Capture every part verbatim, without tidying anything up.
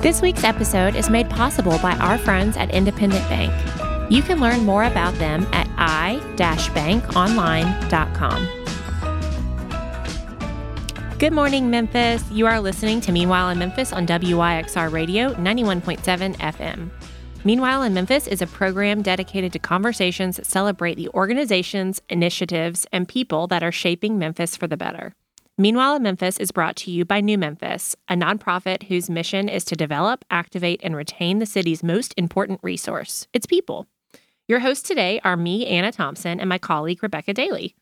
This week's episode is made possible by our friends at Independent Bank. You can learn more about them at i dash bank online dot com. Good morning, Memphis. You are listening to Meanwhile in Memphis on W Y X R Radio ninety-one point seven F M. Meanwhile in Memphis is a program dedicated to conversations that celebrate the organizations, initiatives, and people that are shaping Memphis for the better. Meanwhile in Memphis is brought to you by New Memphis, a nonprofit whose mission is to develop, activate, and retain the city's most important resource, its people. Your hosts today are me, Anna Thompson, and my colleague, Rebecca Daly.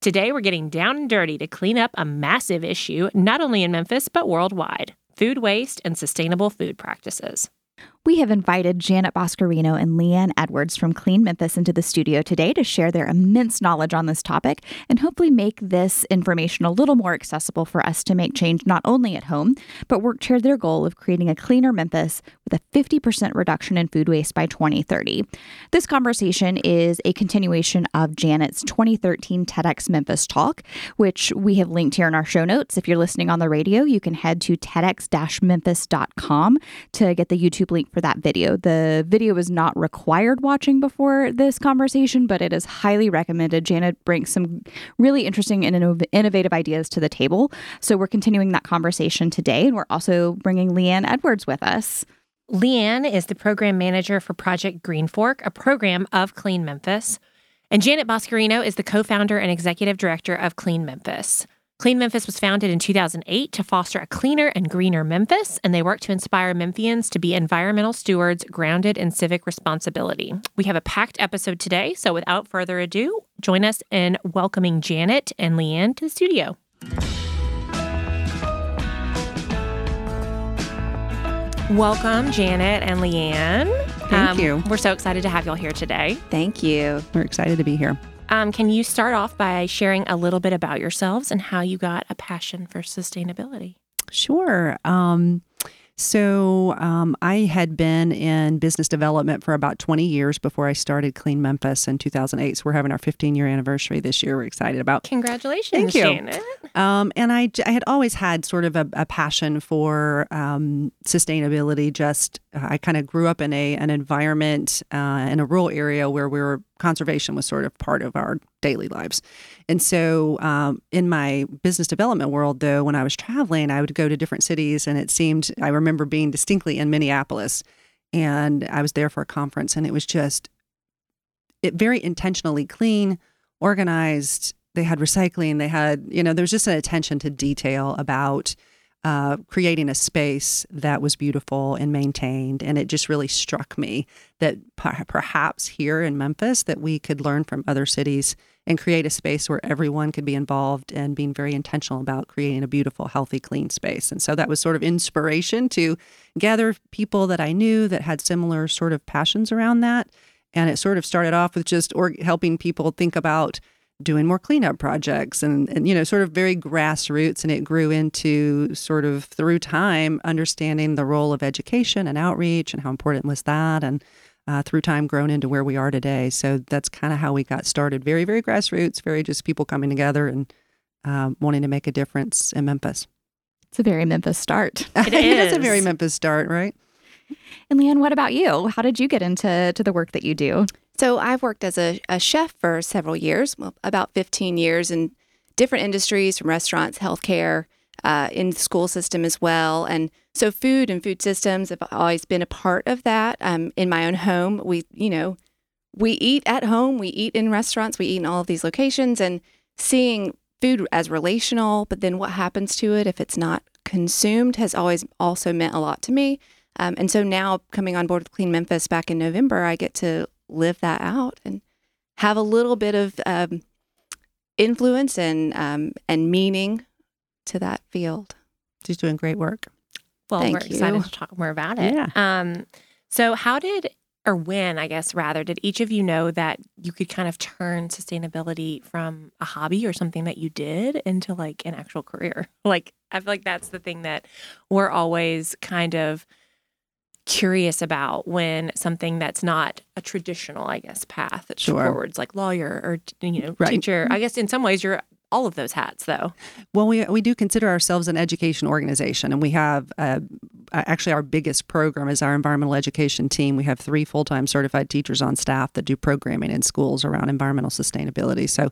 Today, we're getting down and dirty to clean up a massive issue, not only in Memphis, but worldwide: food waste and sustainable food practices. We have invited Janet Boscarino and Leanne Edwards from Clean Memphis into the studio today to share their immense knowledge on this topic and hopefully make this information a little more accessible for us to make change not only at home, but work toward their goal of creating a cleaner Memphis with a fifty percent reduction in food waste by twenty thirty. This conversation is a continuation of Janet's twenty thirteen TEDx Memphis talk, which we have linked here in our show notes. If you're listening on the radio, you can head to T E D x dash memphis dot com to get the YouTube link for that video. The video is not required watching before this conversation, but it is highly recommended. Janet brings some really interesting and innovative ideas to the table. So we're continuing that conversation today, and we're also bringing Leanne Edwards with us. Leanne is the program manager for Project Green Fork, a program of Clean Memphis. And Janet Boscarino is the co-founder and executive director of Clean Memphis. Clean Memphis was founded in two thousand eight to foster a cleaner and greener Memphis, and they work to inspire Memphians to be environmental stewards grounded in civic responsibility. We have a packed episode today, so without further ado, join us in welcoming Janet and Leanne to the studio. Welcome, Janet and Leanne. Thank um, you. We're so excited to have y'all here today. Thank you. We're excited to be here. Um, can you start off by sharing a little bit about yourselves and how you got a passion for sustainability? Sure. Um, so um, I had been in business development for about twenty years before I started Clean Memphis in two thousand eight. So we're having our fifteen-year anniversary this year. We're excited about. Congratulations, Janet. Thank you. Um, and I, I had always had sort of a, a passion for um, sustainability. Just I kind of grew up in a an environment uh, in a rural area where we were conservation was sort of part of our daily lives. And so um, in my business development world, though, when I was traveling, I would go to different cities, and it seemed, I remember being distinctly in Minneapolis, and I was there for a conference, and it was just it very intentionally clean, organized. They had recycling. They had, you know, there was just an attention to detail about Uh, creating a space that was beautiful and maintained. And it just really struck me that p- perhaps here in Memphis that we could learn from other cities and create a space where everyone could be involved and being very intentional about creating a beautiful, healthy, clean space. And so that was sort of inspiration to gather people that I knew that had similar sort of passions around that. And it sort of started off with just or- helping people think about doing more cleanup projects and, and, you know, sort of very grassroots. And it grew into sort of through time, understanding the role of education and outreach and how important was that. And uh, through time grown into where we are today. So that's kind of how we got started. Very, very grassroots, very just people coming together and uh, wanting to make a difference in Memphis. It's a very Memphis start. It is. It is a very Memphis start, right? And Leanne, what about you? How did you get into to the work that you do? So I've worked as a, a chef for several years, well, about fifteen years in different industries, from restaurants, healthcare, uh, in the school system as well. And so food and food systems have always been a part of that. Um, in my own home, we, you know, we eat at home, we eat in restaurants, we eat in all of these locations, and seeing food as relational, but then what happens to it if it's not consumed has always also meant a lot to me. Um, and so now coming on board with Clean Memphis back in November, I get to live that out and have a little bit of um, influence and um, and meaning to that field. She's doing great work. Well, Thank we're you. excited to talk more about it. Yeah. Um, so how did, or when, I guess, rather, did each of you know that you could kind of turn sustainability from a hobby or something that you did into like an actual career? Like, I feel like that's the thing that we're always kind of curious about when something that's not a traditional, I guess, path that's sure. forwards, like lawyer or, you know, right. teacher. I guess in some ways you're all of those hats, though. Well, we we do consider ourselves an education organization, and we have a actually our biggest program is our environmental education team. We have three full-time certified teachers on staff that do programming in schools around environmental sustainability. So,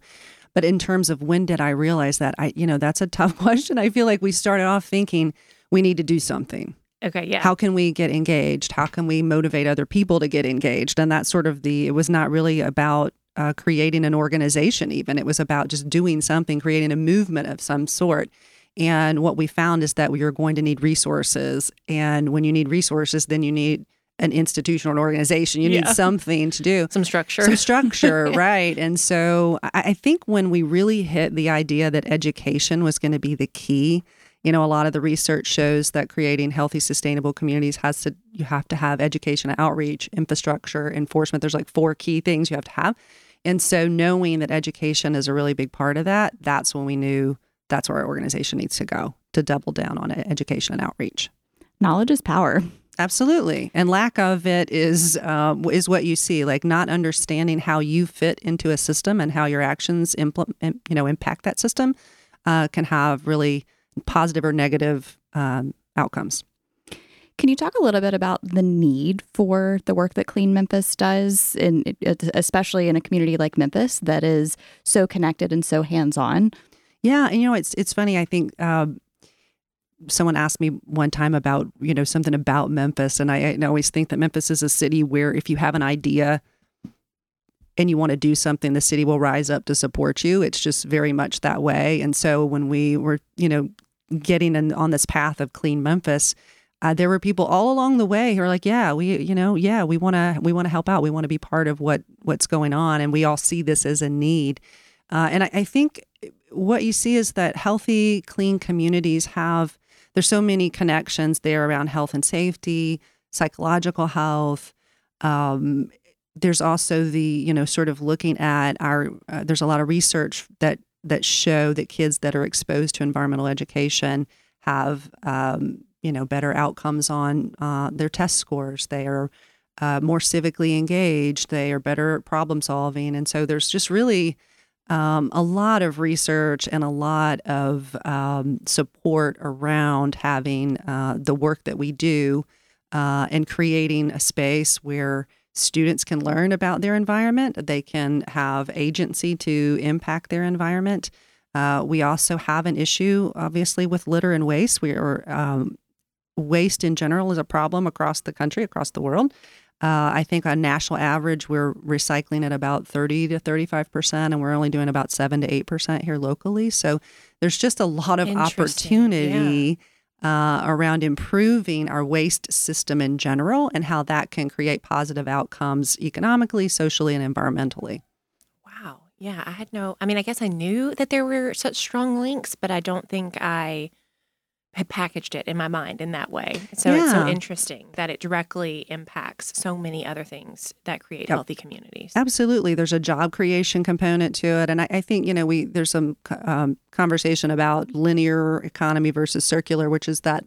but in terms of when did I realize that, I, you know, that's a tough question. I feel like we started off thinking we need to do something. Okay, yeah. How can we get engaged? How can we motivate other people to get engaged? And that's sort of the, it was not really about uh, creating an organization even. It was about just doing something, creating a movement of some sort. And what we found is that we are going to need resources. And when you need resources, then you need an institution or an organization. You yeah. need something to do. Some structure. Some structure, right. And so I think when we really hit the idea that education was going to be the key, you know, a lot of the research shows that creating healthy, sustainable communities has to, you have to have education, outreach, infrastructure, enforcement. There's like four key things you have to have. And so knowing that education is a really big part of that, that's when we knew that's where our organization needs to go, to double down on education and outreach. Knowledge is power. Absolutely. And lack of it is uh, is what you see, like not understanding how you fit into a system and how your actions implement, you know, impact that system uh, can have really positive or negative um, outcomes. Can you talk a little bit about the need for the work that Clean Memphis does, and especially in a community like Memphis that is so connected and so hands-on? Yeah, and you know, it's it's funny. I think uh, someone asked me one time about, you know, something about Memphis, and I, I always think that Memphis is a city where if you have an idea and you want to do something, the city will rise up to support you. It's just very much that way. And so when we were, you know, getting in, on this path of Clean Memphis, uh, there were people all along the way who are like, yeah, we, you know, yeah, we want to we want to help out. We want to be part of what what's going on, and we all see this as a need. Uh, and I, I think what you see is that healthy, clean communities have, there's so many connections there around health and safety, psychological health. Um, there's also the, you know, sort of looking at our, uh, there's a lot of research that that show that kids that are exposed to environmental education have, um, you know, better outcomes on uh, their test scores. They are uh, more civically engaged. They are better at problem solving. And so there's just really Um, a lot of research and a lot of um, support around having uh, the work that we do uh, and creating a space where students can learn about their environment. They can have agency to impact their environment. Uh, we also have an issue, obviously, with litter and waste. We are, um, waste in general is a problem across the country, across the world. Uh, I think on national average, we're recycling at about thirty to thirty-five percent, and we're only doing about seven to eight percent here locally. So there's just a lot of opportunity yeah. uh, around improving our waste system in general and how that can create positive outcomes economically, socially, and environmentally. Wow. Yeah, I had no, I mean, I guess I knew that there were such strong links, but I don't think I had packaged it in my mind in that way. So yeah. It's so interesting that it directly impacts so many other things that create yep. healthy communities. Absolutely. There's a job creation component to it. And I, I think, you know, we there's some um, conversation about linear economy versus circular, which is that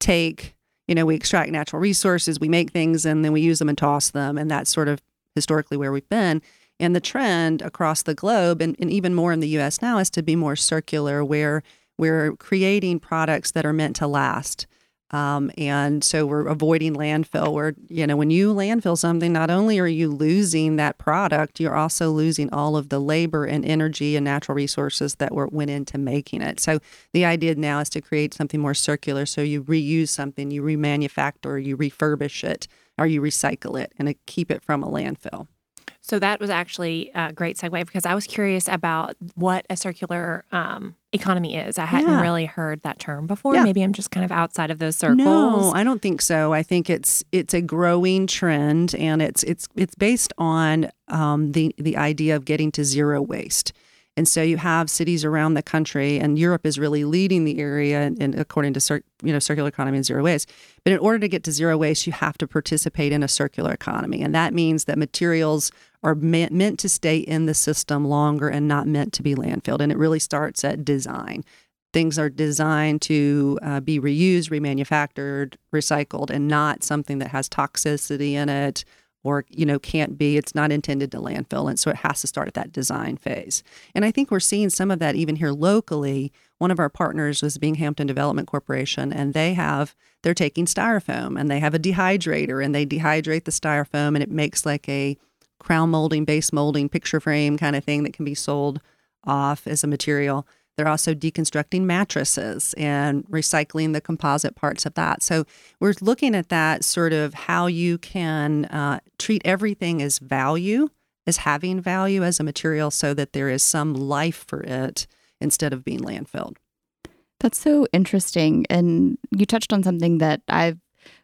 take, you know, we extract natural resources, we make things, and then we use them and toss them. And that's sort of historically where we've been. And the trend across the globe, and, and even more in the U S now, is to be more circular, where we're creating products that are meant to last. Um, and so we're avoiding landfill where, you know, when you landfill something, not only are you losing that product, you're also losing all of the labor and energy and natural resources that were, went into making it. So the idea now is to create something more circular. So you reuse something, you remanufacture, you refurbish it, or you recycle it and keep it from a landfill. So that was actually a great segue, because I was curious about what a circular um, economy is. I hadn't yeah. really heard that term before. Yeah. Maybe I'm just kind of outside of those circles. No, I don't think so. I think it's it's a growing trend, and it's it's it's based on um, the the idea of getting to zero waste. And so you have cities around the country, and Europe is really leading the area, and, and according to cir- you know circular economy and zero waste. But in order to get to zero waste, you have to participate in a circular economy, and that means that materials are meant, meant to stay in the system longer and not meant to be landfilled. And it really starts at design. Things are designed to uh, be reused, remanufactured, recycled, and not something that has toxicity in it or, you know, can't be, it's not intended to landfill. And so it has to start at that design phase. And I think we're seeing some of that even here locally. One of our partners was Binghampton Development Corporation, and they have, they're taking styrofoam, and they have a dehydrator, and they dehydrate the styrofoam, and it makes like a crown molding, base molding, picture frame kind of thing that can be sold off as a material. They're also deconstructing mattresses and recycling the composite parts of that. So we're looking at that sort of how you can uh, treat everything as value, as having value as a material, so that there is some life for it instead of being landfilled. That's so interesting. And you touched on something that I've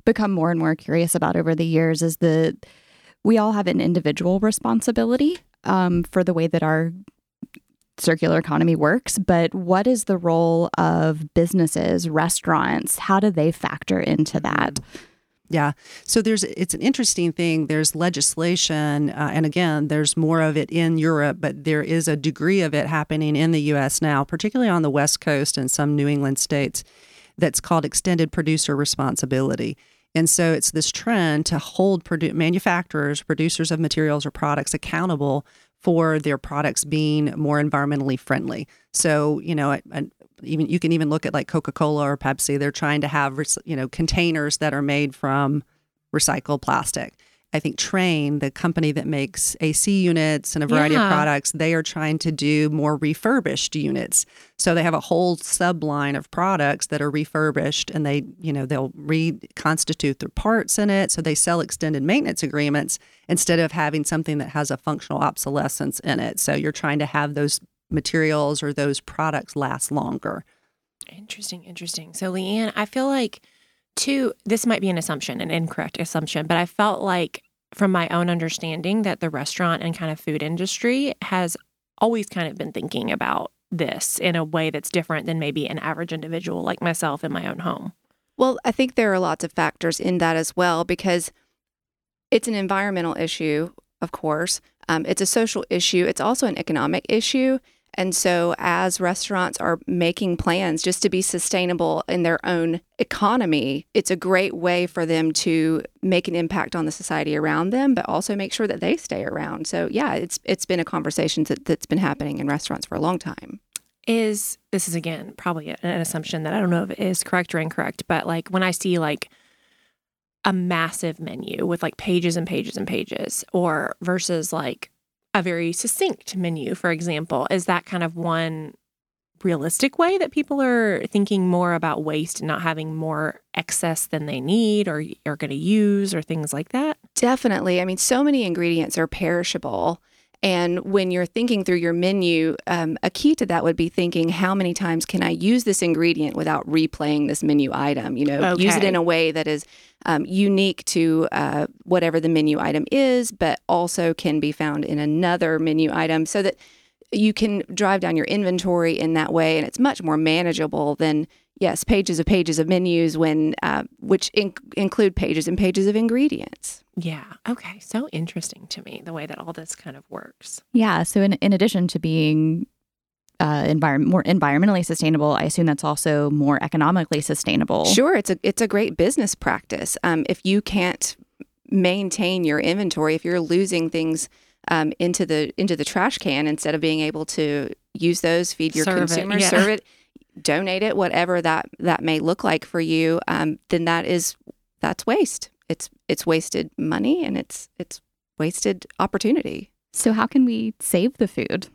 become more and more curious about over the years, is that we all have an individual responsibility um, for the way that our circular economy works, but what is the role of businesses, restaurants? How do they factor into that? Yeah. So there's, it's an interesting thing. There's legislation. Uh, and again, there's more of it in Europe, but there is a degree of it happening in the U S now, particularly on the West Coast and some New England states, that's called extended producer responsibility. And so it's this trend to hold produ- manufacturers, producers of materials or products accountable for their products being more environmentally friendly. So, you know, and even you can even look at like Coca-Cola or Pepsi. They're trying to have, you know, containers that are made from recycled plastic. I think Trane, the company that makes A C units and a variety yeah. of products, they are trying to do more refurbished units. So they have a whole subline of products that are refurbished, and they, you know, they'll reconstitute their parts in it. So they sell extended maintenance agreements instead of having something that has a functional obsolescence in it. So you're trying to have those materials or those products last longer. Interesting, interesting. So Leanne, I feel like too, this might be an assumption, an incorrect assumption, but I felt like from my own understanding that the restaurant and kind of food industry has always kind of been thinking about this in a way that's different than maybe an average individual like myself in my own home. Well, I think there are lots of factors in that as well, because it's an environmental issue, of course. Um, it's a social issue. It's also an economic issue. And so as restaurants are making plans just to be sustainable in their own economy, it's a great way for them to make an impact on the society around them, but also make sure that they stay around. So yeah, it's it's been a conversation that, that's been happening in restaurants for a long time. Is, this is again, probably an assumption that I don't know if it is correct or incorrect, but like when I see like a massive menu with like pages and pages and pages, or versus like a very succinct menu, for example, is that kind of one realistic way that people are thinking more about waste and not having more excess than they need or are going to use or things like that? Definitely. I mean, so many ingredients are perishable. And when you're thinking through your menu, um, a key to that would be thinking, how many times can I use this ingredient without replaying this menu item? You know, okay. Use it in a way that is um, unique to uh, whatever the menu item is, but also can be found in another menu item, so that you can drive down your inventory in that way. And it's much more manageable than, yes, pages of pages of menus, when uh, which in- include pages and pages of ingredients. Yeah. Okay. So interesting to me, the way that all this kind of works. Yeah. So in in addition to being uh, environment more environmentally sustainable, I assume that's also more economically sustainable. Sure. It's a it's a great business practice. Um, if you can't maintain your inventory, if you're losing things um, into the into the trash can instead of being able to use those, feed your serve consumers, it. Yeah. serve it, donate it, whatever that that may look like for you, um, then that is that's waste. It's it's wasted money, and it's it's wasted opportunity. So how can we save the food?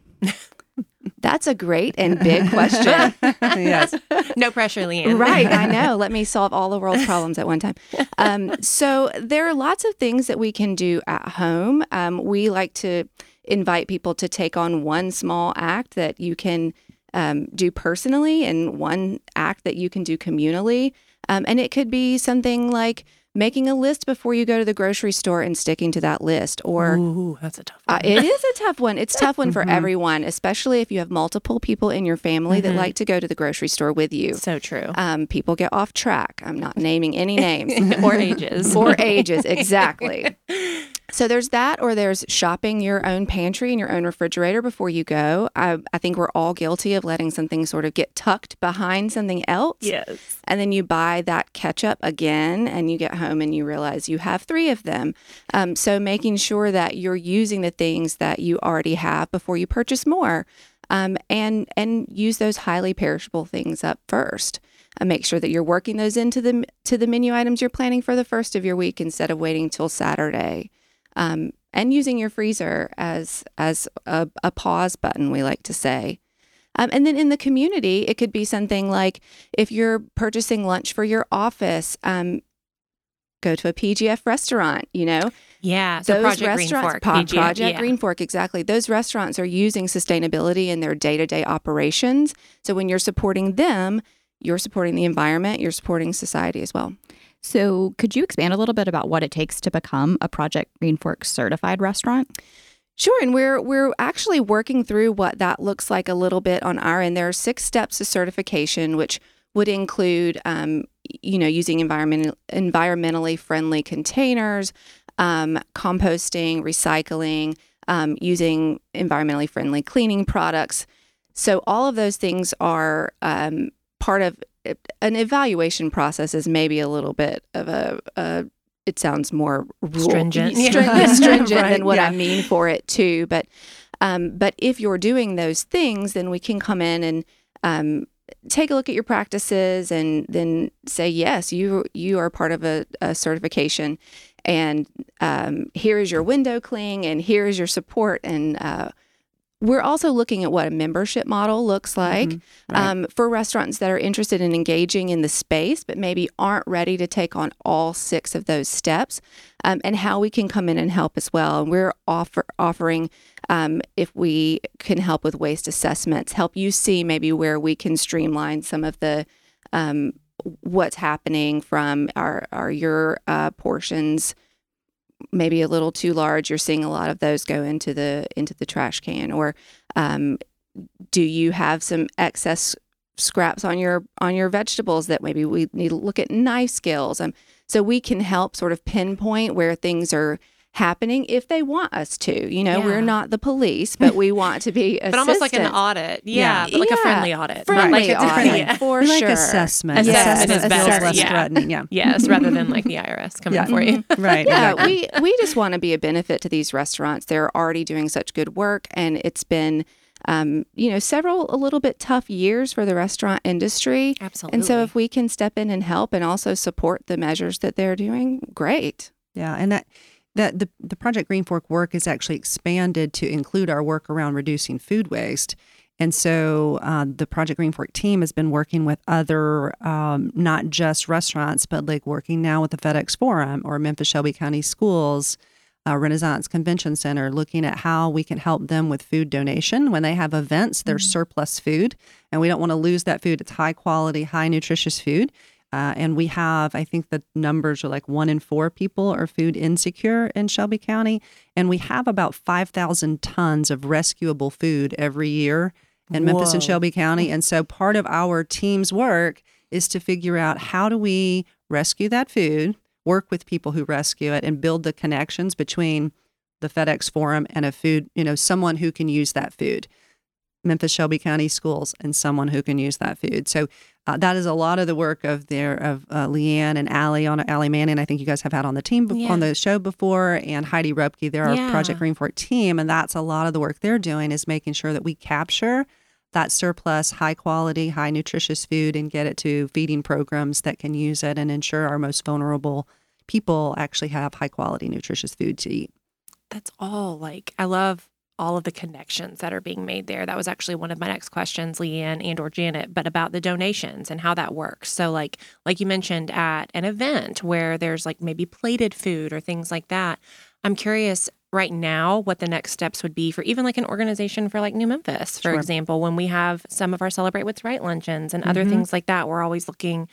That's a great and big question. Yes. No pressure, Leanne. Right. I know. Let me solve all the world's problems at one time. Um, so there are lots of things that we can do at home. Um, we like to invite people to take on one small act that you can um, do personally and one act that you can do communally. Um, and it could be something like making a list before you go to the grocery store and sticking to that list. Or Ooh, that's a tough one. Uh, it is a tough one. It's a tough one for mm-hmm. everyone, especially if you have multiple people in your family mm-hmm. that like to go to the grocery store with you. So true. Um, people get off track. I'm not naming any names. or ages. or ages, exactly. So there's that, or there's shopping your own pantry and your own refrigerator before you go. I, I think we're all guilty of letting something sort of get tucked behind something else. Yes. And then you buy that ketchup again, and you get home and you realize you have three of them. Um, so making sure that you're using the things that you already have before you purchase more, um, and and use those highly perishable things up first. And make sure that you're working those into the to the menu items you're planning for the first of your week instead of waiting till Saturday. Um, and using your freezer as as a, a pause button, we like to say. Um, and then in the community, it could be something like if you're purchasing lunch for your office, um, go to a P G F restaurant, you know? Yeah. So those Project Green Fork. Po- P G F, Project yeah. Green Fork, exactly. Those restaurants are using sustainability in their day-to-day operations. So when you're supporting them, you're supporting the environment, you're supporting society as well. So could you expand a little bit about what it takes to become a Project Green Fork certified restaurant? Sure. And we're we're actually working through what that looks like a little bit on our end. There are six steps to certification, which would include, um, you know, using environment, environmentally friendly containers, um, composting, recycling, um, using environmentally friendly cleaning products. So all of those things are um, part of an evaluation process. Is maybe a little bit of a, a it sounds more rule, stringent, stringent, stringent right, than what yeah. I mean for it too. But um, but if you're doing those things, then we can come in and um, take a look at your practices and then say, yes, you you are part of a, a certification, and um, here is your window cling, and here is your support. And uh, we're also looking at what a membership model looks like mm-hmm, right. um, for restaurants that are interested in engaging in the space, but maybe aren't ready to take on all six of those steps, um, and how we can come in and help as well. And we're offer- offering, um, if we can help with waste assessments, help you see maybe where we can streamline some of the um, what's happening from our, our your uh, portions. Maybe a little too large. You're seeing a lot of those go into the into the trash can. Or um, do you have some excess scraps on your on your vegetables that maybe we need to look at knife skills? Um, so we can help sort of pinpoint where things are happening if they want us to. You know, yeah. we're not the police, but we want to be assistant. But almost like an audit. Yeah, yeah. but like yeah. a friendly audit. Friendly right. like audit, friendly, yeah. for like sure. assessment. Assessment, assessment is better. Yeah. threatening, yeah. Yes, rather than like the I R S coming yeah. for you. Right. Yeah, exactly. we, we just want to be a benefit to these restaurants. They're already doing such good work, and it's been, um, you know, several a little bit tough years for the restaurant industry. Absolutely. And so if we can step in and help and also support the measures that they're doing, great. Yeah, and that... That the, the Project Green Fork work is actually expanded to include our work around reducing food waste. And so uh, the Project Green Fork team has been working with other, um, not just restaurants, but like working now with the FedEx Forum or Memphis Shelby County Schools, uh, Renaissance Convention Center, looking at how we can help them with food donation. When they have events, there's mm-hmm. surplus food, and we don't want to lose that food. It's high quality, high nutritious food. Uh, and we have, I think the numbers are like one in four people are food insecure in Shelby County. And we have about five thousand tons of rescuable food every year in Whoa. Memphis and Shelby County. And so part of our team's work is to figure out how do we rescue that food, work with people who rescue it, and build the connections between the FedEx Forum and a food, you know, someone who can use that food. Memphis Shelby County Schools and someone who can use that food. So uh, that is a lot of the work of their of uh, Leanne and Allie on Allie Manning. I think you guys have had on the team be- yeah. on the show before, and Heidi Rupke. They're yeah. our Project Green Fork team, and that's a lot of the work they're doing is making sure that we capture that surplus, high quality, high nutritious food and get it to feeding programs that can use it and ensure our most vulnerable people actually have high quality, nutritious food to eat. That's all. Like I love. all of the connections that are being made there. That was actually one of my next questions, Leanne and or Janet, but about the donations and how that works. So like like you mentioned at an event where there's like maybe plated food or things like that, I'm curious right now what the next steps would be for even like an organization for like New Memphis, for sure. example, when we have some of our Celebrate What's Right luncheons and mm-hmm. other things like that. We're always looking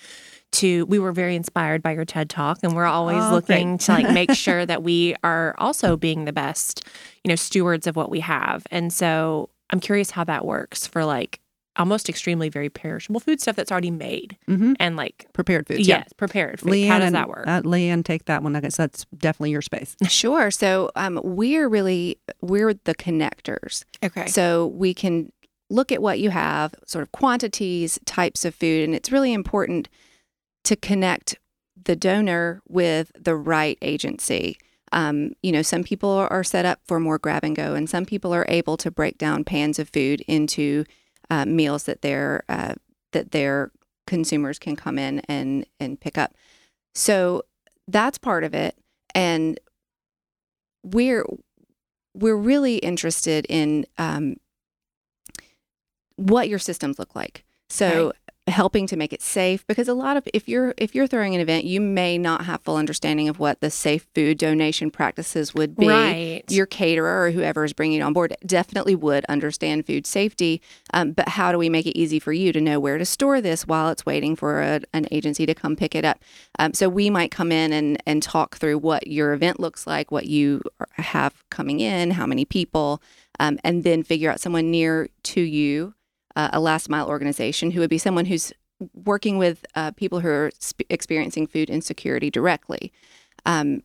to, we were very inspired by your TED Talk, and we're always oh, looking to like make sure that we are also being the best, you know, stewards of what we have. And so I'm curious how that works for like almost extremely very perishable food stuff that's already made mm-hmm. and like prepared foods. Yes, yeah. prepared food. Leanne, how does that work? Uh, Leanne, take that one. I guess that's definitely your space. Sure. So um, we're really we're the connectors. Okay. So we can look at what you have, sort of quantities, types of food, and it's really important to connect the donor with the right agency. Um, you know, some people are set up for more grab and go, and some people are able to break down pans of food into Uh, meals that their uh, that their consumers can come in and and pick up. So that's part of it, and we're we're really interested in um, what your systems look like. So right. helping to make it safe, because a lot of if you're if you're throwing an event, you may not have full understanding of what the safe food donation practices would be. Right. Your caterer or whoever is bringing it on board definitely would understand food safety, um, but how do we make it easy for you to know where to store this while it's waiting for a, an agency to come pick it up? Um, so we might come in and and talk through what your event looks like, what you have coming in, how many people, um, and then figure out someone near to you. Uh, a last mile organization who would be someone who's working with uh, people who are sp- experiencing food insecurity directly, um,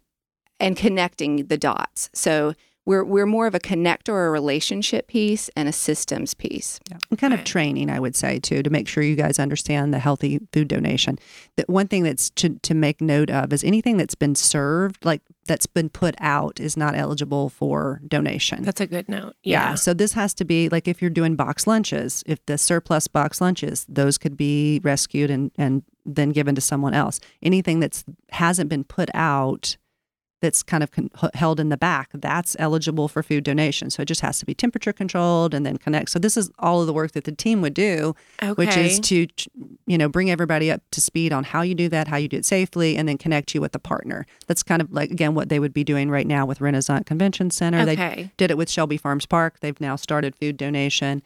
and connecting the dots. So we're we're more of a connector, a relationship piece, and a systems piece. Yeah. And kind of training, I would say, too, to make sure you guys understand the healthy food donation. That one thing that's to, to make note of is anything that's been served, like that's been put out, is not eligible for donation. That's a good note. Yeah. yeah. So this has to be, like, if you're doing box lunches, if the surplus box lunches, those could be rescued and, and then given to someone else. Anything that's hasn't been put out, that's kind of con- held in the back, that's eligible for food donation. So it just has to be temperature controlled and then connect. So this is all of the work that the team would do, okay. which is to, you know, bring everybody up to speed on how you do that, how you do it safely, and then connect you with a partner. That's kind of like, again, what they would be doing right now with Renaissance Convention Center. Okay. They did it with Shelby Farms Park. They've now started food donation.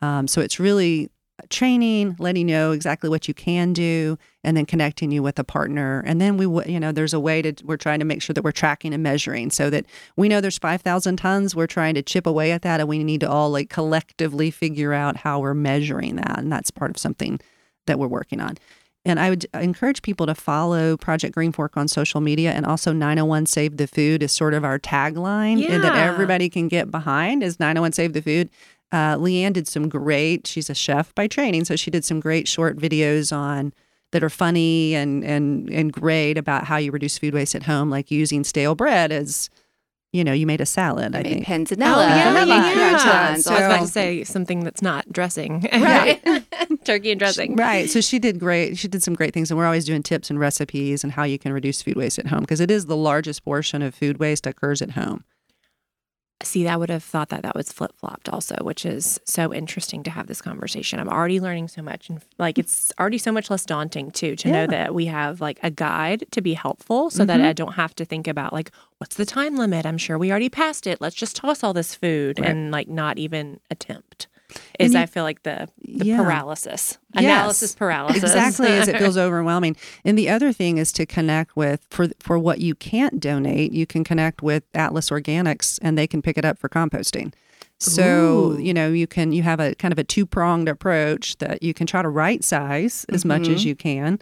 Um, so it's really training, letting you know exactly what you can do, and then connecting you with a partner. And then we, w- you know, there's a way to, we're trying to make sure that we're tracking and measuring so that we know there's five thousand tons. We're trying to chip away at that, and we need to all like collectively figure out how we're measuring that. And that's part of something that we're working on. And I would encourage people to follow Project Green Fork on social media, and also nine oh one Save the Food is sort of our tagline yeah. that everybody can get behind, is nine oh one Save the Food. Uh, Leanne did some great, she's a chef by training, so she did some great short videos on that are funny and, and, and great about how you reduce food waste at home, like using stale bread as, you know, you made a salad, I, I think. Made panzanella. Oh, yeah, yeah. yeah. So I was about to say something that's not dressing. Right. Turkey and dressing. Right. So she did great. She did some great things, and we're always doing tips and recipes and how you can reduce food waste at home, because it is the largest portion of food waste occurs at home. See, I would have thought that that was flip-flopped also, which is so interesting to have this conversation. I'm already learning so much. And like, it's already so much less daunting, too, to yeah. know that we have like a guide to be helpful, so mm-hmm. that I don't have to think about like, what's the time limit? I'm sure we already passed it. Let's just toss all this food right. and like not even attempt. Is you, I feel like the, the yeah. paralysis. Analysis yes. paralysis. Exactly, as it feels overwhelming. And the other thing is to connect with, for for what you can't donate, you can connect with Atlas Organics, and they can pick it up for composting. So, Ooh. you know, you can you have a kind of a two-pronged approach that you can try to right-size as mm-hmm. much as you can.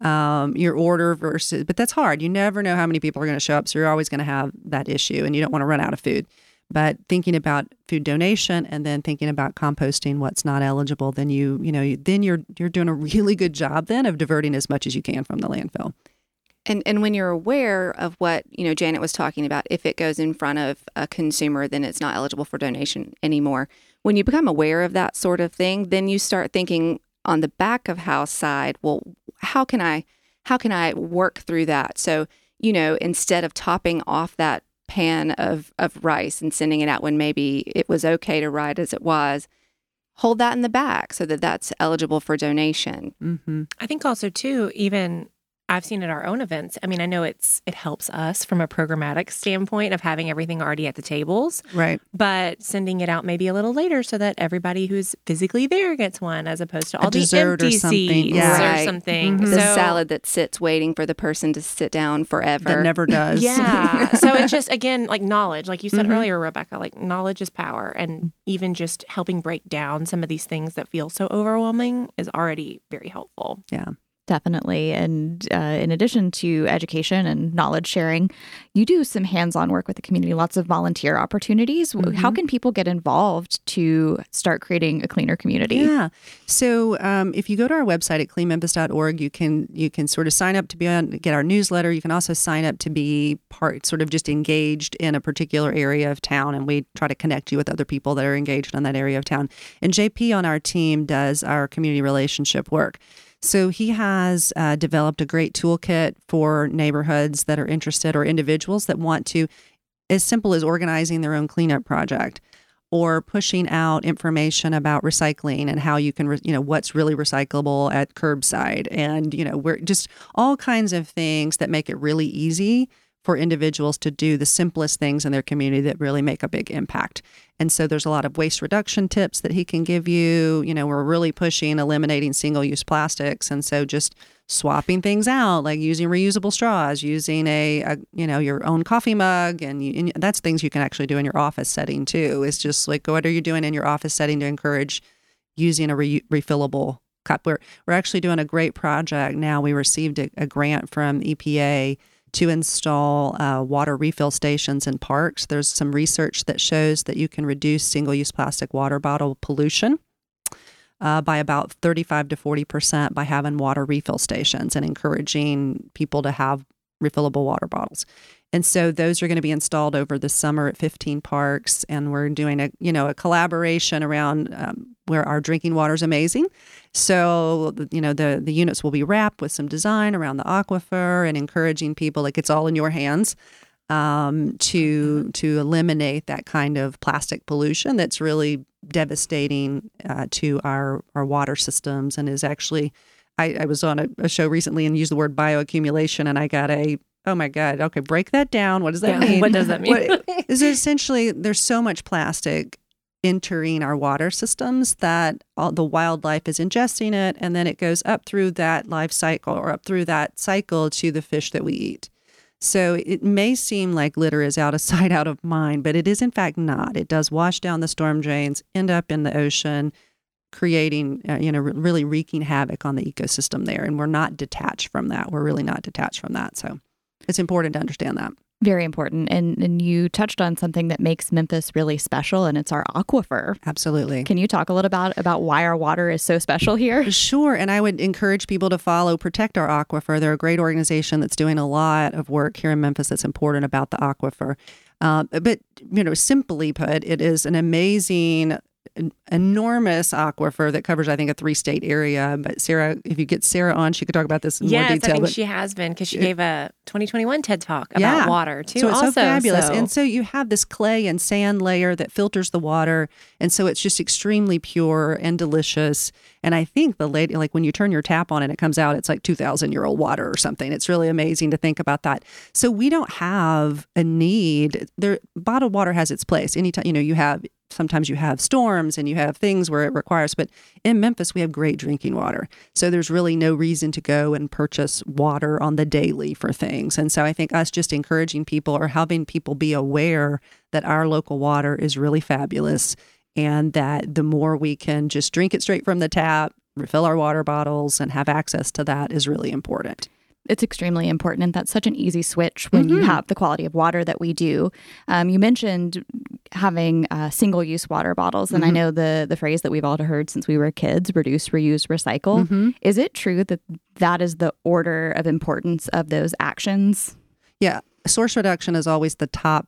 Um, your order versus, but that's hard. You never know how many people are going to show up, so you're always going to have that issue, and you don't want to run out of food. But thinking about food donation and then thinking about composting, what's not eligible, then you you know you, then you're you're doing a really good job then of diverting as much as you can from the landfill. And and when you're aware of what you know Janet was talking about, if it goes in front of a consumer, then it's not eligible for donation anymore. When you become aware of that sort of thing, then you start thinking on the back of house side. Well, how can I how can I work through that? So you know instead of topping off that pan of, of rice and sending it out when maybe it was okay to ride as it was, hold that in the back so that that's eligible for donation. Mm-hmm. I think also too, even I've seen at our own events. I mean, I know it's it helps us from a programmatic standpoint of having everything already at the tables. Right. But sending it out maybe a little later so that everybody who's physically there gets one as opposed to all a the dessert empty or something. seats yeah. or right. something. Mm-hmm. The so, salad that sits waiting for the person to sit down forever. That never does. Yeah. So it's just, again, like knowledge. Like you said mm-hmm. earlier, Rebecca, like knowledge is power. And even just helping break down some of these things that feel so overwhelming is already very helpful. Yeah. Definitely. And uh, in addition to education and knowledge sharing, you do some hands-on work with the community, lots of volunteer opportunities. Mm-hmm. How can people get involved to start creating a cleaner community? Yeah. So um, if you go to our website at clean memphis dot org, you can you can sort of sign up to be on, get our newsletter. You can also sign up to be part, sort of just engaged in a particular area of town. And we try to connect you with other people that are engaged on that area of town. And J P on our team does our community relationship work. So he has uh, developed a great toolkit for neighborhoods that are interested or individuals that want to, as simple as organizing their own cleanup project or pushing out information about recycling and how you can, re- you know, what's really recyclable at curbside and, you know, we're just all kinds of things that make it really easy for individuals to do the simplest things in their community that really make a big impact. And so there's a lot of waste reduction tips that he can give you. You know, we're really pushing eliminating single-use plastics. And so just swapping things out, like using reusable straws, using a, a you know, your own coffee mug. And, you, and that's things you can actually do in your office setting too. It's just like, what are you doing in your office setting to encourage using a re- refillable cup? We're, we're actually doing a great project now. We received a, a grant from E P A to install uh, water refill stations in parks. There's some research that shows that you can reduce single-use plastic water bottle pollution uh, by about thirty-five to forty percent by having water refill stations and encouraging people to have refillable water bottles. And so those are going to be installed over the summer at fifteen parks. And we're doing a, you know, a collaboration around um, where our drinking water is amazing. So, you know, the, the units will be wrapped with some design around the aquifer and encouraging people, like it's all in your hands, um, to to eliminate that kind of plastic pollution that's really devastating uh, to our, our water systems and is actually, I, I was on a, a show recently and used the word bioaccumulation and I got a, oh my God, okay, break that down. What does that yeah, mean? What does that mean? What, is it essentially, there's so much plastic entering our water systems that all the wildlife is ingesting it, and then it goes up through that life cycle or up through that cycle to the fish that we eat. So it may seem like litter is out of sight, out of mind, but it is in fact not. It does wash down the storm drains, end up in the ocean, creating, uh, you know, re- really wreaking havoc on the ecosystem there. And we're not detached from that. We're really not detached from that. So it's important to understand that. Very important. And and you touched on something that makes Memphis really special, and it's our aquifer. Absolutely. Can you talk a little about, about why our water is so special here? Sure. And I would encourage people to follow Protect Our Aquifer. They're a great organization that's doing a lot of work here in Memphis that's important about the aquifer. Uh, but, you know, simply put, it is an amazing, an enormous aquifer that covers, I think, a three-state area. But Sarah, if you get Sarah on, she could talk about this in yes, more detail. Yes, I think but she has been because she it, gave a twenty twenty-one TED Talk about yeah. water, too. So it's also so fabulous. So. And so you have this clay and sand layer that filters the water. And so it's just extremely pure and delicious. And I think the lady, like when you turn your tap on and it comes out, it's like two thousand year old water or something. It's really amazing to think about that. So we don't have a need. There, bottled water has its place. Anytime, you know, you have Sometimes you have storms and you have things where it requires, but in Memphis, we have great drinking water. So there's really no reason to go and purchase water on the daily for things. And so I think us just encouraging people or having people be aware that our local water is really fabulous and that the more we can just drink it straight from the tap, refill our water bottles and have access to that is really important. It's extremely important, and that's such an easy switch when mm-hmm. you have the quality of water that we do. Um, you mentioned having uh, single-use water bottles, and mm-hmm. I know the the phrase that we've all heard since we were kids, reduce, reuse, recycle. Mm-hmm. Is it true that that is the order of importance of those actions? Yeah. Source reduction is always the top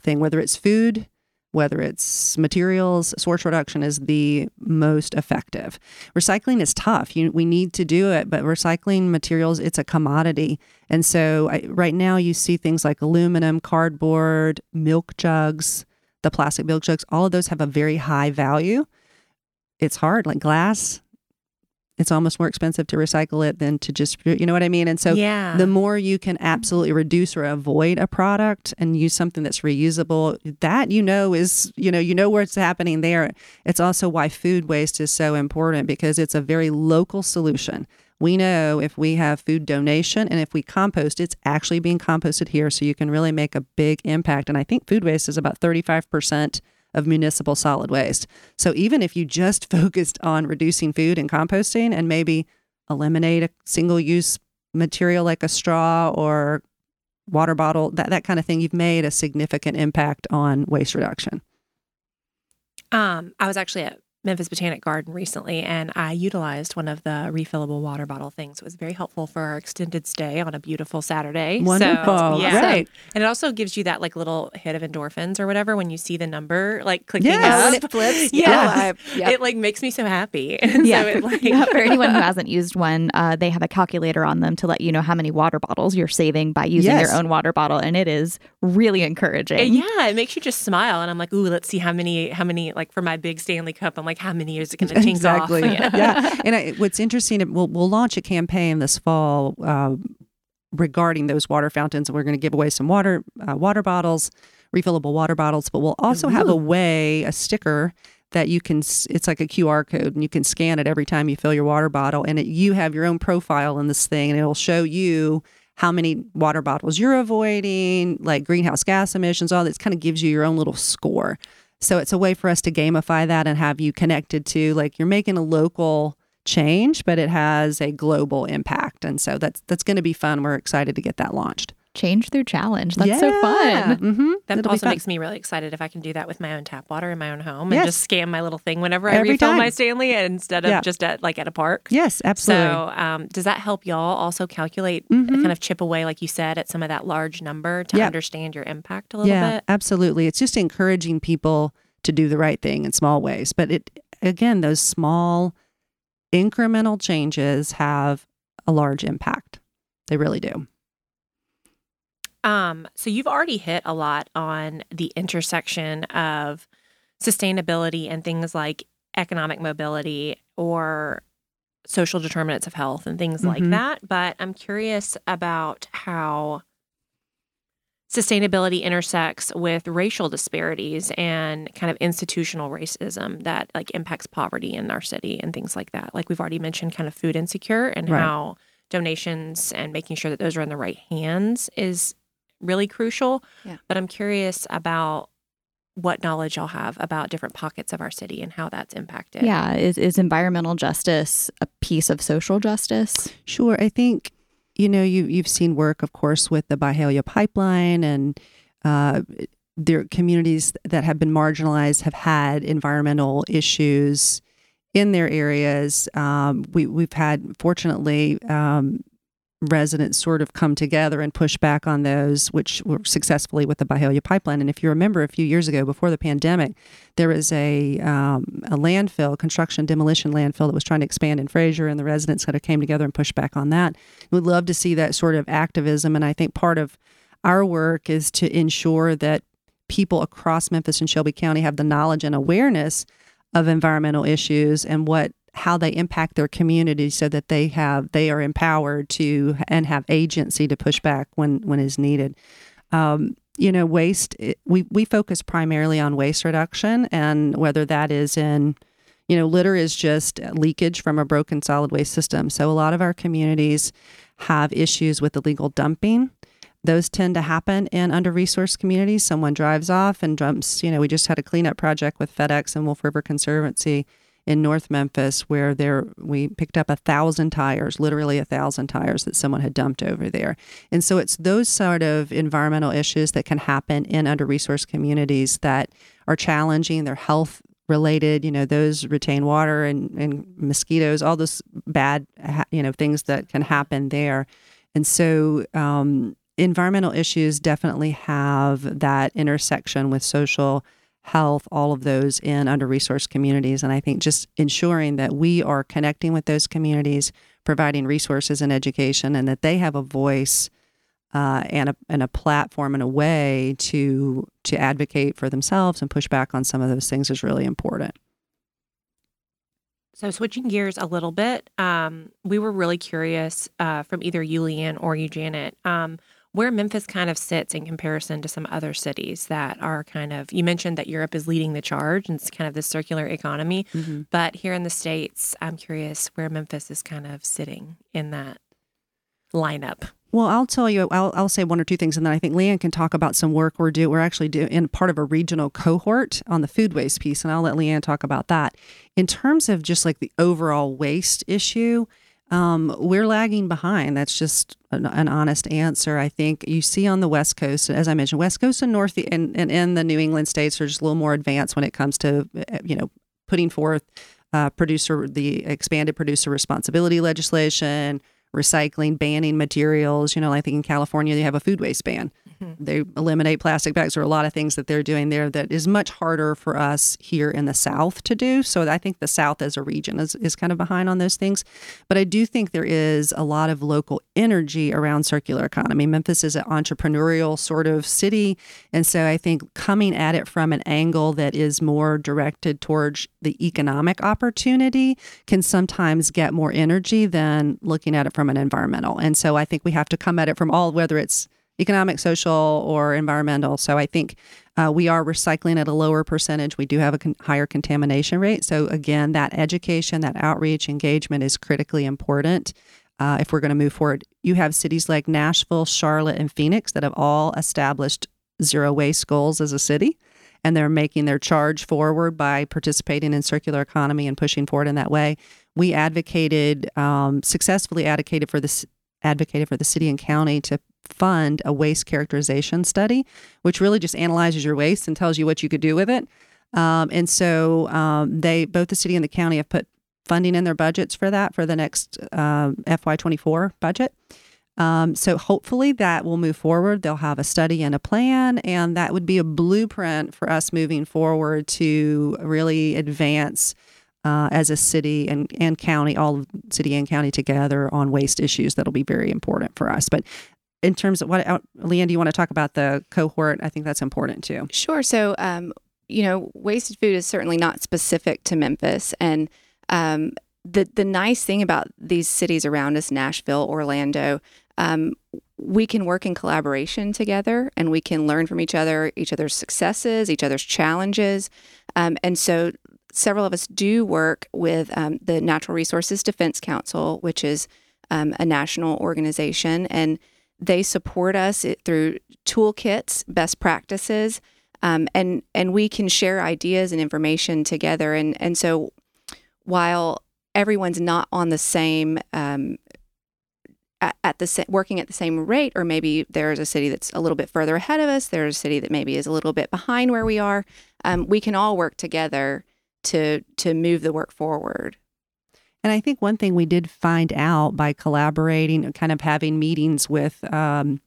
thing, whether it's food, whether it's materials, source reduction is the most effective. Recycling is tough. You, we need to do it, but recycling materials, it's a commodity. And so I, right now you see things like aluminum, cardboard, milk jugs, the plastic milk jugs, all of those have a very high value. It's hard, like glass. it's almost more expensive to recycle it than to just, you know what I mean? And so yeah. the more you can absolutely reduce or avoid a product and use something that's reusable, that, you know, is, you know, you know where it's happening there. It's also why food waste is so important, because it's a very local solution. We know if we have food donation and if we compost, it's actually being composted here. So you can really make a big impact. And I think food waste is about thirty-five percent of municipal solid waste. So even if you just focused on reducing food and composting and maybe eliminate a single-use material like a straw or water bottle, that, that kind of thing, you've made a significant impact on waste reduction. Um, I was actually at Memphis Botanic Garden recently, and I utilized one of the refillable water bottle things. It was very helpful for our extended stay on a beautiful Saturday. Wonderful. So, yeah. Right. And it also gives you that like little hit of endorphins or whatever when you see the number like clicking yes. up. When it flips. Yeah. yeah. Yep. It like makes me so happy. And yeah. so it, like... yeah, for anyone who hasn't used one, uh, they have a calculator on them to let you know how many water bottles you're saving by using yes. your own water bottle. And it is really encouraging. And yeah. It makes you just smile. And I'm like, ooh, let's see how many, how many, like for my big Stanley Cup, I'm like, how many years is it going to take exactly. off? Yeah. yeah. And I, what's interesting, we'll, we'll launch a campaign this fall uh, regarding those water fountains. And we're going to give away some water, uh, water bottles, refillable water bottles. But we'll also Ooh. have a way, a sticker that you can, it's like a Q R code, and you can scan it every time you fill your water bottle. And it, you have your own profile in this thing, and it'll show you how many water bottles you're avoiding, like greenhouse gas emissions, all that. It kind of gives you your own little score. So it's a way for us to gamify that and have you connected to, like, you're making a local change, but it has a global impact. And so that's that's going to be fun. We're excited to get that launched. Change through challenge. That's yeah. so fun. Mm-hmm. That It'll also fun. makes me really excited if I can do that with my own tap water in my own home yes. and just scan my little thing whenever Every I refill time. my Stanley instead of yeah. just at like at a park. Yes, absolutely. So um, does that help y'all also calculate, mm-hmm. kind of chip away, like you said, at some of that large number to yeah. understand your impact a little yeah, bit? Yeah, absolutely. It's just encouraging people to do the right thing in small ways. But it again, those small incremental changes have a large impact. They really do. Um, so you've already hit a lot on the intersection of sustainability and things like economic mobility or social determinants of health and things mm-hmm. like that. But I'm curious about how sustainability intersects with racial disparities and kind of institutional racism that like impacts poverty in our city and things like that. Like we've already mentioned kind of food insecure and right. how donations and making sure that those are in the right hands is really crucial, yeah. but I'm curious about what knowledge y'all have about different pockets of our city and how that's impacted. Yeah, is is environmental justice a piece of social justice? Sure, I think you know you you've seen work, of course, with the Byhalia Pipeline and uh, their communities that have been marginalized have had environmental issues in their areas. Um, we we've had, fortunately, Um, residents sort of come together and push back on those, which were successfully with the Byhalia Pipeline. And if you remember a few years ago, before the pandemic, there was a um, a landfill, construction demolition landfill that was trying to expand in Frazier, and the residents kind of came together and pushed back on that. We'd love to see that sort of activism. And I think part of our work is to ensure that people across Memphis and Shelby County have the knowledge and awareness of environmental issues and what how they impact their community so that they have they are empowered to and have agency to push back when when is needed. Um, you know, waste, we, we focus primarily on waste reduction, and whether that is in, you know, litter is just leakage from a broken solid waste system. So a lot of our communities have issues with illegal dumping. Those tend to happen in under-resourced communities. Someone drives off and dumps, you know, we just had a cleanup project with FedEx and Wolf River Conservancy in North Memphis, where there we picked up a thousand tires, literally a thousand tires that someone had dumped over there. And so it's those sort of environmental issues that can happen in under-resourced communities that are challenging. They're health related, you know, those retain water and, and mosquitoes, all those bad, you know, things that can happen there. And so um, environmental issues definitely have that intersection with social health, all of those in under-resourced communities. And I think just ensuring that we are connecting with those communities, providing resources and education, and that they have a voice uh, and, a, and a platform and a way to to advocate for themselves and push back on some of those things is really important. So switching gears a little bit, um, we were really curious uh, from either you, Leanne, or you, Janet, um, where Memphis kind of sits in comparison to some other cities that are kind of, you mentioned that Europe is leading the charge and it's kind of this circular economy. Mm-hmm. But here in the States, I'm curious where Memphis is kind of sitting in that lineup. Well, I'll tell you, I'll, I'll say one or two things, and then I think Leanne can talk about some work we're doing. We're actually do, in part of a regional cohort on the food waste piece, and I'll let Leanne talk about that. In terms of just like the overall waste issue, um, we're lagging behind. That's just an, an honest answer. I think you see on the West Coast, as I mentioned, West Coast and North and, and, and the New England states are just a little more advanced when it comes to, you know, putting forth uh, producer the expanded producer responsibility legislation, recycling, banning materials. You know, I think in California, they have a food waste ban. Mm-hmm. They eliminate plastic bags. There are a lot of things that they're doing there that is much harder for us here in the South to do. So I think the South as a region is, is kind of behind on those things. But I do think there is a lot of local energy around circular economy. Memphis is an entrepreneurial sort of city. And so I think coming at it from an angle that is more directed towards the economic opportunity can sometimes get more energy than looking at it from from an environmental. And so I think we have to come at it from all, whether it's economic, social, or environmental. So I think uh, we are recycling at a lower percentage. We do have a con- higher contamination rate. So again, that education, that outreach, engagement is critically important uh, if we're going to move forward. You have cities like Nashville, Charlotte, and Phoenix that have all established zero waste goals as a city, and they're making their charge forward by participating in circular economy and pushing forward in that way. We advocated, um, successfully advocated for this, advocated for the city and county to fund a waste characterization study, which really just analyzes your waste and tells you what you could do with it. Um, and so um, they, both the city and the county, have put funding in their budgets for that for the next uh, F Y twenty-four budget. Um, so hopefully that will move forward. They'll have a study and a plan, and that would be a blueprint for us moving forward to really advance uh, as a city and, and county, all city and county together on waste issues. That'll be very important for us. But in terms of what, uh, Leanne, do you want to talk about the cohort? I think that's important too. Sure. So, um, you know, wasted food is certainly not specific to Memphis, and um, the the nice thing about these cities around us, Nashville, Orlando, Um, we can work in collaboration together, and we can learn from each other, each other's successes, each other's challenges. Um, and so several of us do work with um, the Natural Resources Defense Council, which is um, a national organization, and they support us through toolkits, best practices, um, and, and we can share ideas and information together. And, and so while everyone's not on the same um at the working at the same rate, or maybe there's a city that's a little bit further ahead of us, there's a city that maybe is a little bit behind where we are, um, we can all work together to to move the work forward. And I think one thing we did find out by collaborating and kind of having meetings with um,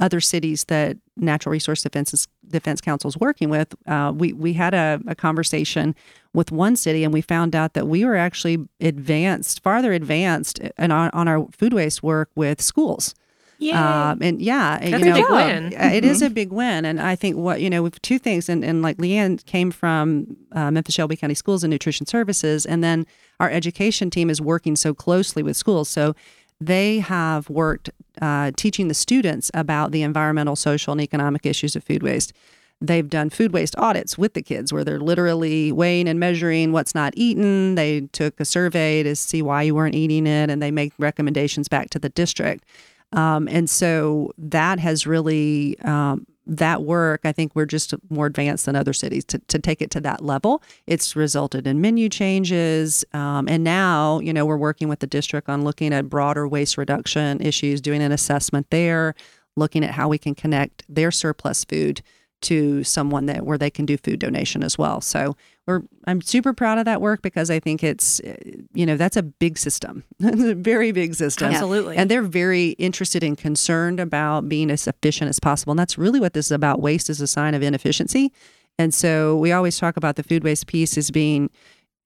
other cities that Natural Resource Defense, Defense Council is working with, uh, we, we had a, a conversation with one city, and we found out that we were actually advanced, farther advanced in our, on our food waste work with schools. Yeah. Um, and yeah, That's you a know, big win. It mm-hmm. is a big win. And I think what, you know, with two things, and, and like Leanne came from uh, Memphis Shelby County Schools and Nutrition Services, and then our education team is working so closely with schools. So they have worked uh, teaching the students about the environmental, social, and economic issues of food waste. They've done food waste audits with the kids where they're literally weighing and measuring what's not eaten. They took a survey to see why you weren't eating it, and they make recommendations back to the district. Um, and so that has really, um, that work, I think we're just more advanced than other cities to, to take it to that level. It's resulted in menu changes. Um, and now, you know, we're working with the district on looking at broader waste reduction issues, doing an assessment there, looking at how we can connect their surplus food to someone that where they can do food donation as well. So we're I'm super proud of that work, because I think it's, you know, that's a big system, a very big system. Absolutely. And they're very interested and concerned about being as efficient as possible. And that's really what this is about. Waste is a sign of inefficiency. And so we always talk about the food waste piece as being,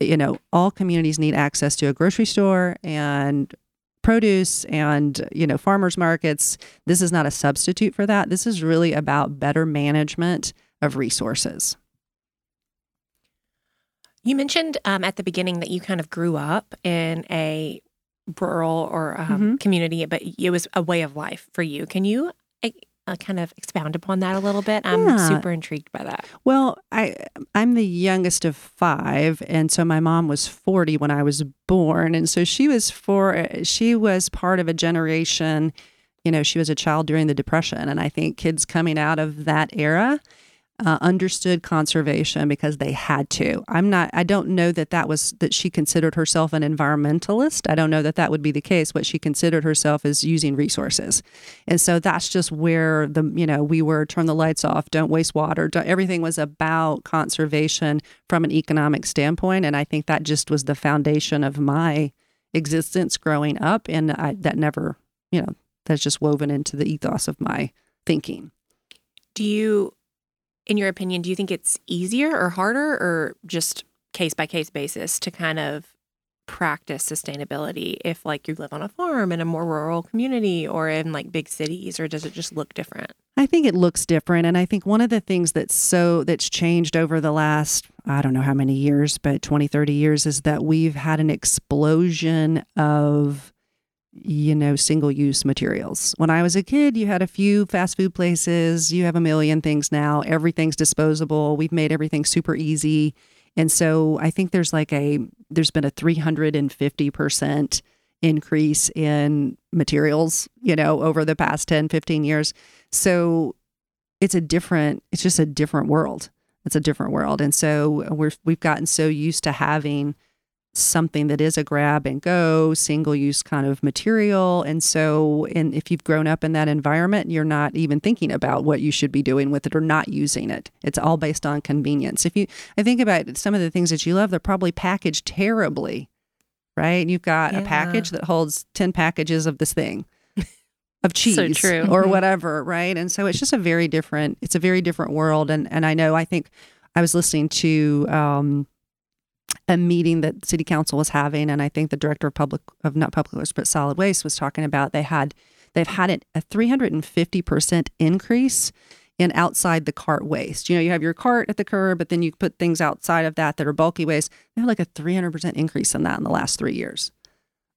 you know, all communities need access to a grocery store and produce and, you know, farmers markets. This is not a substitute for that. This is really about better management of resources. You mentioned um, at the beginning that you kind of grew up in a rural or um, mm-hmm. community, but it was a way of life for you. Can you uh, kind of expound upon that a little bit? I'm yeah. super intrigued by that. Well, I, I'm the youngest of five, and so my mom was forty when I was born, and so she was for she was part of a generation. You know, she was a child during the Depression, and I think kids coming out of that era Uh, understood conservation because they had to. I'm not, I don't know that that was, that she considered herself an environmentalist. I don't know that that would be the case. What she considered herself is using resources. And so that's just where the, you know, we were turn the lights off, don't waste water. Don't, everything was about conservation from an economic standpoint. And I think that just was the foundation of my existence growing up. And I, that never, you know, that's just woven into the ethos of my thinking. Do you, in your opinion, do you think it's easier or harder or just case-by-case basis to kind of practice sustainability if, like, you live on a farm in a more rural community or in, like, big cities, or does it just look different? I think it looks different, and I think one of the things that's so that's changed over the last, I don't know how many years, but twenty, thirty years is that we've had an explosion of, you know, single-use materials. When I was a kid, you had a few fast food places. You have a million things now. Everything's disposable. We've made everything super easy. And so I think there's like a, there's been a three hundred fifty percent increase in materials, you know, over the past ten, fifteen years. So it's a different, it's just a different world. It's a different world. And so we're, we've gotten so used to having something that is a grab and go, single use kind of material. And so, and if you've grown up in that environment, you're not even thinking about what you should be doing with it or not using it. It's all based on convenience. If you, I think about some of the things that you love, they're probably packaged terribly, right? You've got yeah. a package that holds ten packages of this thing of cheese so true. or whatever, right? And so it's just a very different, it's a very different world. And, and I know, I think I was listening to, um, a meeting that city council was having. And I think the director of public of not public works, but solid waste was talking about, they had, they've had it a three hundred fifty percent increase in outside the cart waste. You know, you have your cart at the curb, but then you put things outside of that that are bulky waste. They have like a three hundred percent increase in that in the last three years.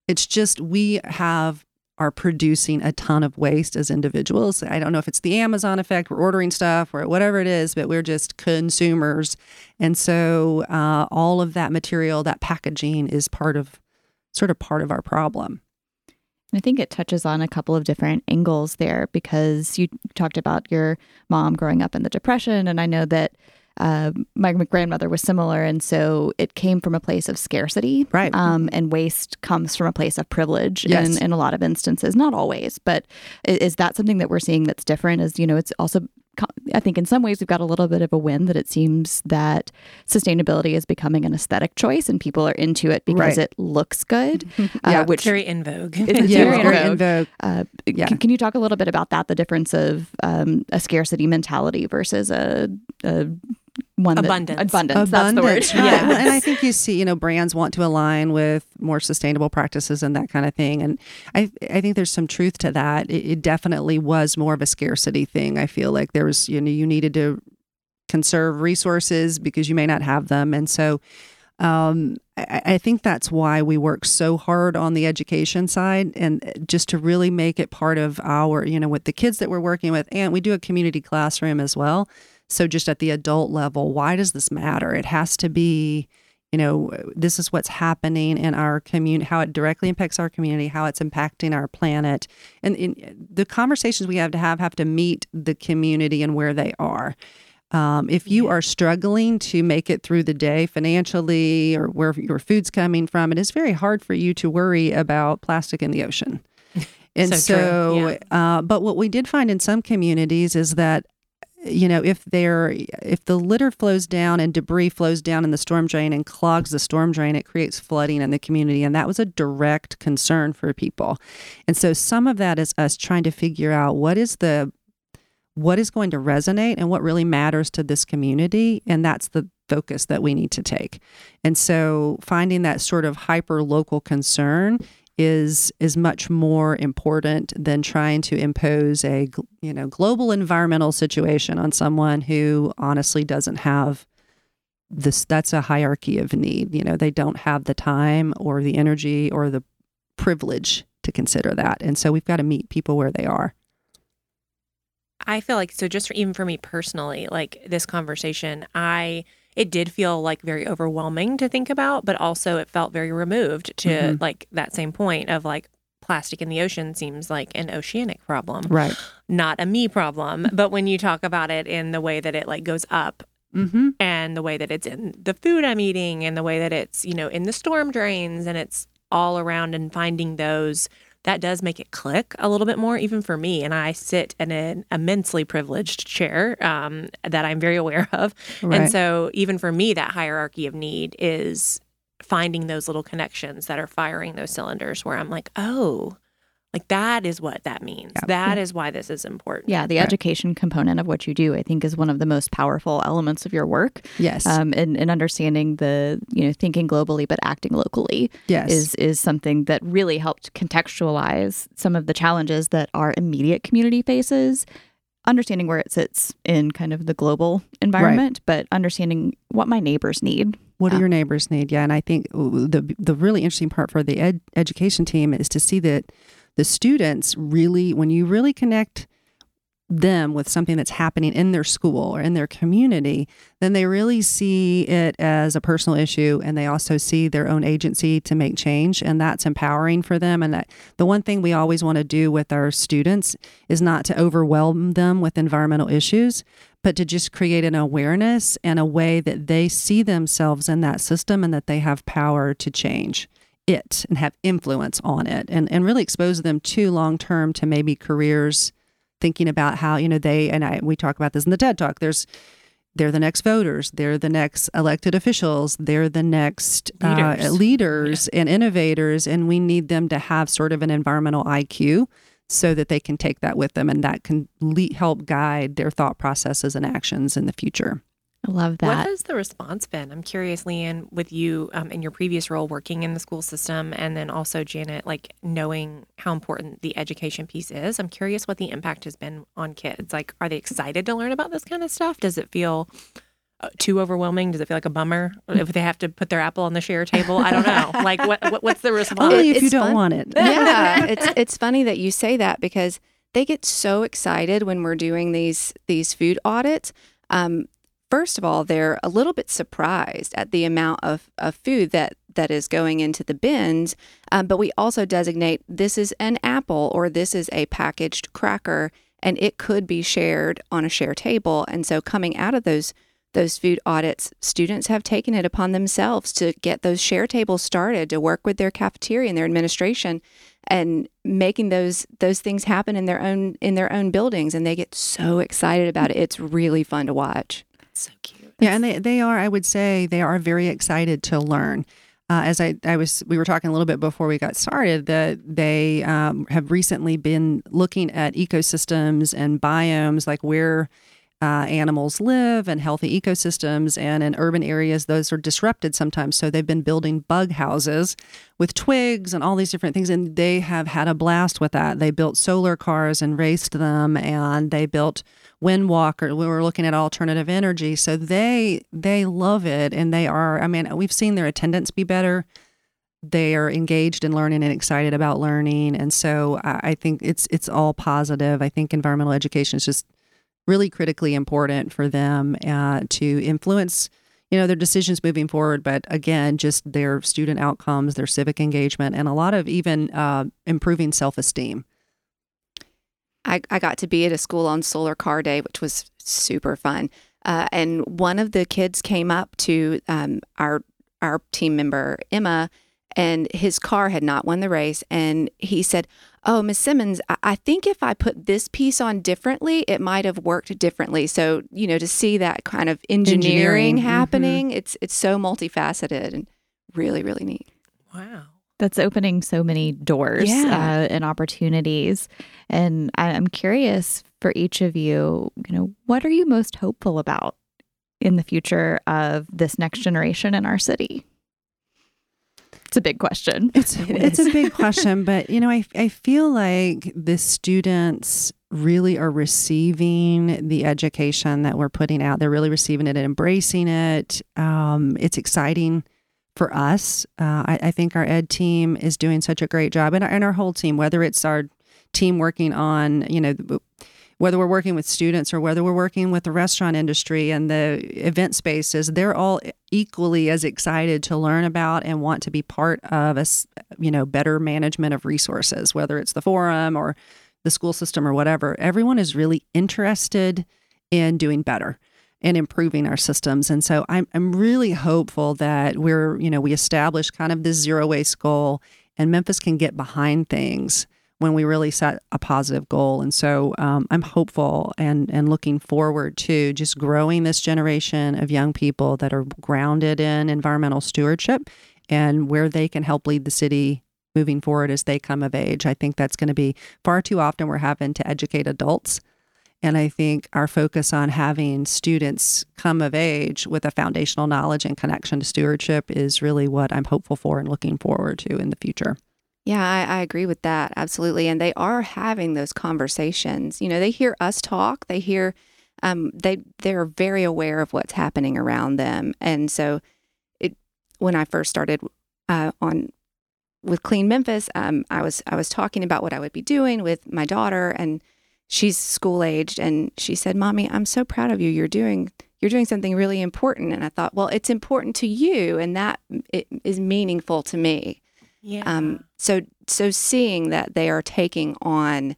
It's just, we have, are producing a ton of waste as individuals. I don't know if it's the Amazon effect, we're ordering stuff or whatever it is, but we're just consumers. And so uh, all of that material, that packaging is part of, sort of part of our problem. And I think it touches on a couple of different angles there, because you talked about your mom growing up in the Depression. And I know that Uh, my grandmother was similar. And so it came from a place of scarcity. Right. Um, and waste comes from a place of privilege yes. in, in a lot of instances, not always. But is that something that we're seeing that's different? Is, you know, it's also, I think in some ways we've got a little bit of a win that it seems that sustainability is becoming an aesthetic choice and people are into it because right. it looks good. yeah, uh, which it's very in vogue. It's yeah, very, very in vogue. Uh, yeah. can, can you talk a little bit about that, the difference of um, a scarcity mentality versus a... a One abundance. That, abundance. Abundance. That's the word. Yeah. And I think you see, you know, brands want to align with more sustainable practices and that kind of thing. And I I think there's some truth to that. It, it definitely was more of a scarcity thing. I feel like there was, you know, you needed to conserve resources because you may not have them. And so um, I, I think that's why we work so hard on the education side, and just to really make it part of our, you know, with the kids that we're working with. And we do a community classroom as well. So just at the adult level, why does this matter? It has to be, you know, this is what's happening in our community, how it directly impacts our community, how it's impacting our planet. And in, the conversations we have to have have to meet the community and where they are. Um, if you are struggling to make it through the day financially or where your food's coming from, it is very hard for you to worry about plastic in the ocean. And so, so yeah. uh, but what we did find in some communities is that, you know, if they're, if the litter flows down and debris flows down in the storm drain and clogs the storm drain, it creates flooding in the community. And that was a direct concern for people. And so some of that is us trying to figure out what is the, what is going to resonate and what really matters to this community. And that's the focus that we need to take. And so finding that sort of hyper local concern is is much more important than trying to impose a, you know, global environmental situation on someone who honestly doesn't have this, that's a hierarchy of need. You know, they don't have the time or the energy or the privilege to consider that. And so we've got to meet people where they are. I feel like, so just for, even for me personally, like this conversation, I, it did feel like very overwhelming to think about, but also it felt very removed to mm-hmm. like that same point of like, plastic in the ocean seems like an oceanic problem, right? Not a me problem. But when you talk about it in the way that it like goes up mm-hmm. and the way that it's in the food I'm eating and the way that it's, you know, in the storm drains and it's all around and finding those, that does make it click a little bit more, even for me. And I sit in an immensely privileged chair um, that I'm very aware of. Right. And so even for me, that hierarchy of need is finding those little connections that are firing those cylinders where I'm like, oh, like that is what that means. Yeah. That is why this is important. Yeah. The right. education component of what you do, I think, is one of the most powerful elements of your work. Yes. Um, and, and understanding the, you know, thinking globally, but acting locally yes. is, is something that really helped contextualize some of the challenges that our immediate community faces. Understanding where it sits in kind of the global environment, right. but understanding what my neighbors need. What do your neighbors need? Yeah. And I think the the really interesting part for the ed- education team is to see that the students really, when you really connect them with something that's happening in their school or in their community, then they really see it as a personal issue. And they also see their own agency to make change. And that's empowering for them. And that the one thing we always want to do with our students is not to overwhelm them with environmental issues, but to just create an awareness and a way that they see themselves in that system and that they have power to change it and have influence on it, and, and really expose them to long-term to maybe careers, thinking about how, you know, they, and I, we talk about this in the TED Talk, there's, they're the next voters, they're the next elected officials, they're the next leaders, uh, leaders yeah. and innovators, and we need them to have sort of an environmental I Q so that they can take that with them and that can le- help guide their thought processes and actions in the future. I love that. What has the response been? I'm curious, Leanne, with you um, in your previous role working in the school system and then also, Janet, like knowing how important the education piece is. I'm curious what the impact has been on kids. Like, are they excited to learn about this kind of stuff? Does it feel too overwhelming? Does it feel like a bummer if they have to put their apple on the share table? I don't know. Like, what, what what's the response? Only if it's you don't fun. want it. Yeah, it's it's funny that you say that because they get so excited when we're doing these these food audits. Um, first of all, they're a little bit surprised at the amount of, of food that that is going into the bins. Um, but we also designate this is an apple or this is a packaged cracker, and it could be shared on a share table. And so coming out of those Those food audits, students have taken it upon themselves to get those share tables started, to work with their cafeteria and their administration and making those those things happen in their own in their own buildings. And they get so excited about it. It's really fun to watch. That's so cute. Yeah. And they, they are, I would say, they are very excited to learn. Uh, as I, I was, we were talking a little bit before we got started that they um, have recently been looking at ecosystems and biomes, like where Uh, animals live and healthy ecosystems, and in urban areas those are disrupted sometimes, so they've been building bug houses with twigs and all these different things, and they have had a blast with that. They built solar cars and raced them, and they built wind walker. We were looking at alternative energy, so they they love it, and they are, I mean, we've seen their attendance be better. They are engaged in learning and excited about learning, and so I, I think it's it's all positive. I think environmental education is just really critically important for them uh, to influence, you know, their decisions moving forward. But again, just their student outcomes, their civic engagement, and a lot of even uh, improving self-esteem. I, I got to be at a school on Solar Car Day, which was super fun. Uh, and one of the kids came up to um, our our team member, Emma, and his car had not won the race. And he said, "Oh, Miz Simmons, I think if I put this piece on differently, it might have worked differently." So, you know, to see that kind of engineering, engineering. happening, mm-hmm. it's it's so multifaceted and really, really neat. Wow. That's opening so many doors yeah. uh, and opportunities. And I'm curious for each of you, you know, what are you most hopeful about in the future of this next generation in our city? It's a big question. It's it it's a big question, but you know, I I feel like the students really are receiving the education that we're putting out. They're really receiving it and embracing it. Um, it's exciting for us. Uh, I, I think our ed team is doing such a great job, and our, and our whole team, whether it's our team working on, you know, the, whether we're working with students or whether we're working with the restaurant industry and the event spaces, they're all equally as excited to learn about and want to be part of a, you know, better management of resources, whether it's the forum or the school system or whatever. Everyone is really interested in doing better and improving our systems. And so I'm I'm really hopeful that we're, you know, we establish kind of this zero waste goal, and Memphis can get behind things when we really set a positive goal. And so um, I'm hopeful and, and looking forward to just growing this generation of young people that are grounded in environmental stewardship and where they can help lead the city moving forward as they come of age. I think that's going to be far too often we're having to educate adults. And I think our focus on having students come of age with a foundational knowledge and connection to stewardship is really what I'm hopeful for and looking forward to in the future. Yeah, I, I agree with that. Absolutely. And they are having those conversations. You know, they hear us talk, they hear, um, they, they're very aware of what's happening around them. And so it, when I first started uh, on with Clean Memphis, um, I was, I was talking about what I would be doing with my daughter, and she's school aged, and she said, "Mommy, I'm so proud of you. You're doing, you're doing something really important." And I thought, well, it's important to you, and that it is meaningful to me. Yeah. Um, so, so seeing that they are taking on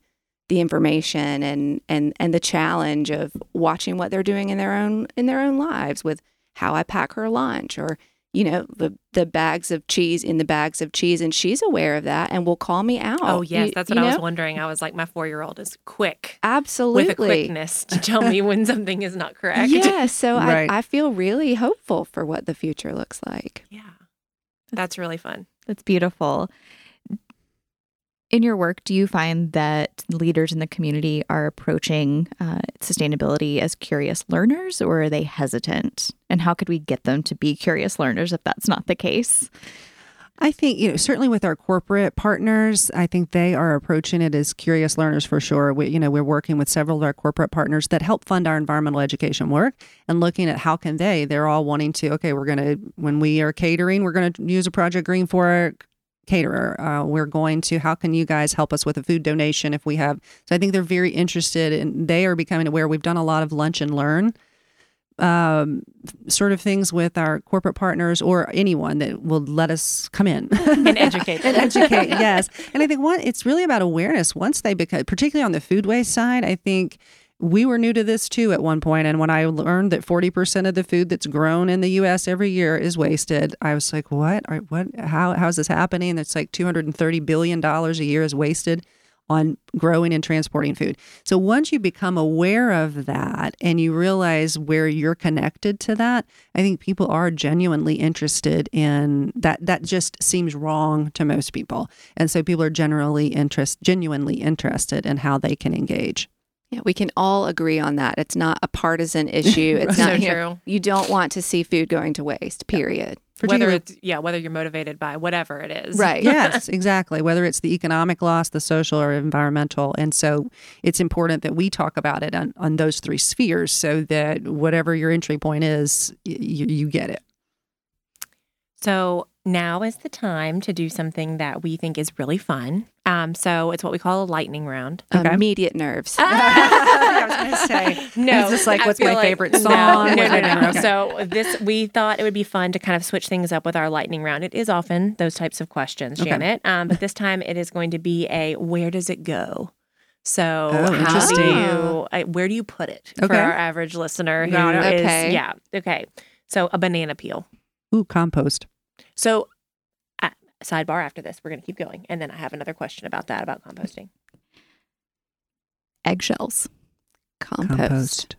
the information and, and, and the challenge of watching what they're doing in their own, in their own lives with how I pack her lunch, or, you know, the, the bags of cheese in the bags of cheese. And she's aware of that and will call me out. Oh yes. You, that's what you know? I was wondering. I was like, my four-year-old is quick. Absolutely. With a quickness to tell me when something is not correct. Yeah. So right. I, I feel really hopeful for what the future looks like. Yeah. That's really fun. That's beautiful. In your work, do you find that leaders in the community are approaching uh, sustainability as curious learners, or are they hesitant? And how could we get them to be curious learners if that's not the case? I think, you know, certainly with our corporate partners, I think they are approaching it as curious learners for sure. We, you know, we're working with several of our corporate partners that help fund our environmental education work and looking at how can they, they're all wanting to, okay, we're going to, when we are catering, we're going to use a Project Green Fork caterer. Uh, we're going to, how can you guys help us with a food donation if we have, so I think they're very interested and they are becoming aware. We've done a lot of lunch and learn Um, sort of things with our corporate partners or anyone that will let us come in and educate and educate. Yes, and I think one, it's really about awareness. Once they become, particularly on the food waste side, I think we were new to this too at one point. And when I learned that forty percent of the food that's grown in the U S every year is wasted, I was like, "What? Are, what? How? How is this happening?" That's like two hundred thirty billion dollars a year is wasted on growing and transporting food. So once you become aware of that and you realize where you're connected to that, I think people are genuinely interested in that. That just seems wrong to most people. And so people are generally interest, genuinely interested in how they can engage. Yeah, we can all agree on that. It's not a partisan issue. It's not, so you know, true. You don't want to see food going to waste, period. Yeah. Whether it's, yeah, whether you're motivated by whatever it is. Right. Yes, exactly. Whether it's the economic loss, the social or environmental. And so it's important that we talk about it on, on those three spheres so that whatever your entry point is, you, you get it. So now is the time to do something that we think is really fun. Um, so it's what we call a lightning round. Okay. Immediate nerves. I was going to say. No. It's just like, what's my like, favorite song? No, no, no. no, no. Okay. So this, we thought it would be fun to kind of switch things up with our lightning round. It is often those types of questions, okay, Janet. Um, but this time it is going to be a where does it go? So oh, how do you, uh, where do you put it okay. for our average listener? Who no, no. Is, okay. Yeah. Okay. So a banana peel. Ooh, compost. So uh, sidebar after this, we're going to keep going. And then I have another question about that, about composting. Eggshells. Compost. Compost.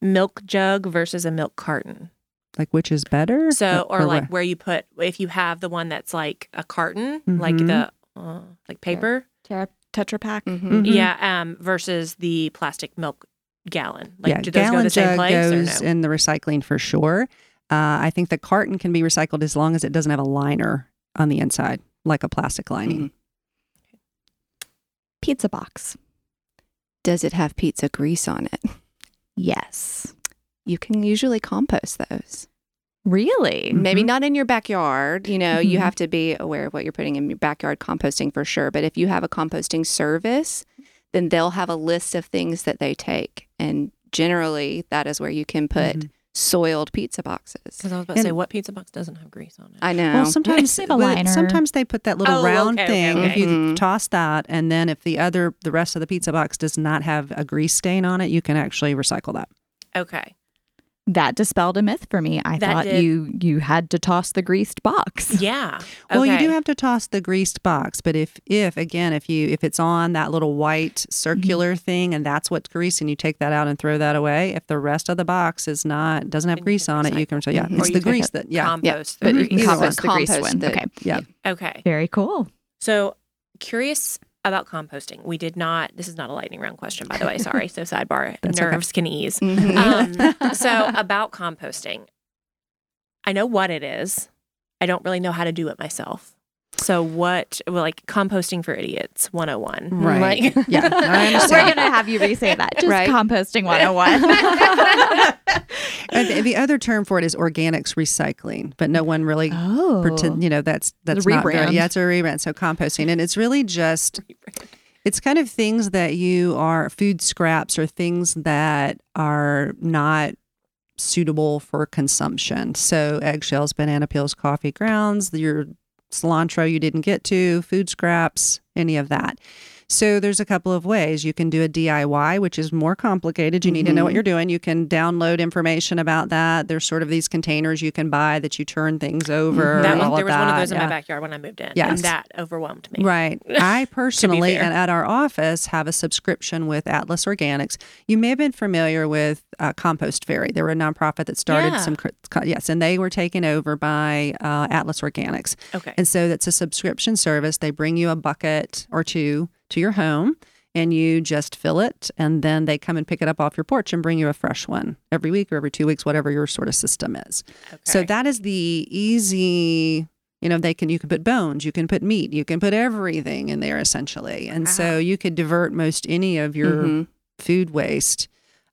Milk jug versus a milk carton. Like which is better? So, or, or like where? where you put, if you have the one that's like a carton, mm-hmm. like the, uh, like paper. Tetra, tetra pack. Mm-hmm. Mm-hmm. Yeah. Um, versus the plastic milk gallon. Like yeah, do those go to the same place or no? Gallon jug goes in the recycling for sure. Uh, I think the carton can be recycled as long as it doesn't have a liner on the inside, like a plastic lining. Mm-hmm. Pizza box. Does it have pizza grease on it? Yes. You can usually compost those. Really? Mm-hmm. Maybe not in your backyard. You know, mm-hmm. you have to be aware of what you're putting in your backyard composting for sure. But if you have a composting service, then they'll have a list of things that they take. And generally, that is where you can put mm-hmm. soiled pizza boxes. Because I was about to and, say, what pizza box doesn't have grease on it? I know. Well, sometimes they, sometimes they put that little oh, round okay, thing. Okay. If you mm-hmm. toss that, and then if the other, the rest of the pizza box does not have a grease stain on it, you can actually recycle that. Okay. That dispelled a myth for me. I that thought did. you you had to toss the greased box. Yeah. Well, okay. You do have to toss the greased box, but if if again if you if it's on that little white circular mm-hmm. thing and that's what's grease, and you take that out and throw that away, if the rest of the box is not doesn't have and grease on it, you can so yeah, mm-hmm. it's the grease that yeah. compost yeah. the grease. Compost the grease one. Okay. Yeah. Okay. Very cool. So, curious about composting. We did not, this is not a lightning round question, by the way. Sorry. So sidebar, nerves okay. can ease. Mm-hmm. Um, so about composting, I know what it is. I don't really know how to do it myself. So what, well, like composting for idiots one oh one. Right. Like, yeah. We're going to have you re-say that. Just right. composting one oh one. And the other term for it is organics recycling, but no one really, oh. pretend, you know, that's, that's not very, yeah, it's a rebrand. So composting, and it's really just, rebrand. It's kind of things that you are food scraps or things that are not suitable for consumption. So eggshells, banana peels, coffee grounds, your cilantro you didn't get to, food scraps, any of that. So there's a couple of ways. You can do a D I Y, which is more complicated. You mm-hmm. need to know what you're doing. You can download information about that. There's sort of these containers you can buy that you turn things over. That one, all there was that. one of those yeah. in my backyard when I moved in, yes. and that overwhelmed me. Right. I personally, and at our office, have a subscription with Atlas Organics. You may have been familiar with uh, Compost Fairy. They were a nonprofit that started yeah. some, yes, and they were taken over by uh, Atlas Organics. Okay. And so that's a subscription service. They bring you a bucket or two to your home, and you just fill it, and then they come and pick it up off your porch and bring you a fresh one every week or every two weeks, whatever your sort of system is. Okay. So that is the easy, you know, they can, you can put bones, you can put meat, you can put everything in there essentially. And wow. so you could divert most any of your mm-hmm. food waste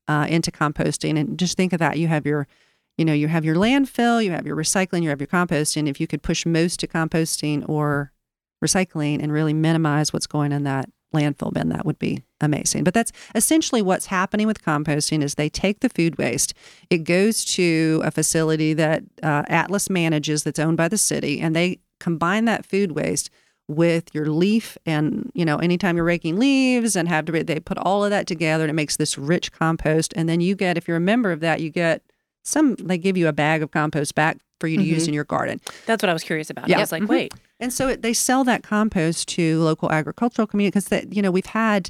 uh, into composting. And just think of that. You have your, you know, you have your landfill, you have your recycling, you have your composting. If you could push most to composting or recycling and really minimize what's going in that landfill bin, that would be amazing. But that's essentially what's happening with composting is they take the food waste, it goes to a facility that uh, Atlas manages that's owned by the city, and they combine that food waste with your leaf, and you know, anytime you're raking leaves and have to, they put all of that together and it makes this rich compost. And then you get, if you're a member of that, you get some, they give you a bag of compost back for you to mm-hmm. use in your garden. That's what I was curious about. Yeah. I was like, mm-hmm. wait. And so it, they sell that compost to local agricultural communities because, you know, we've had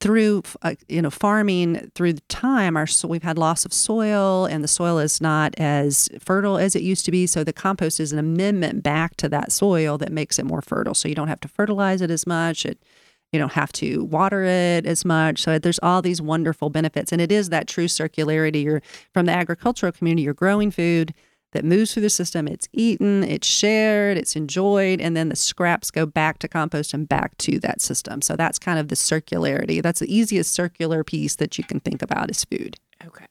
through, uh, you know, farming through the time, our so we've had loss of soil, and the soil is not as fertile as it used to be. So the compost is an amendment back to that soil that makes it more fertile. So you don't have to fertilize it as much. It, you don't have to water it as much. So there's all these wonderful benefits. And it is that true circularity. You're from the agricultural community, you're growing food that moves through the system, it's eaten, it's shared, it's enjoyed, and then the scraps go back to compost and back to that system. So that's kind of the circularity. That's the easiest circular piece that you can think about is food. Okay.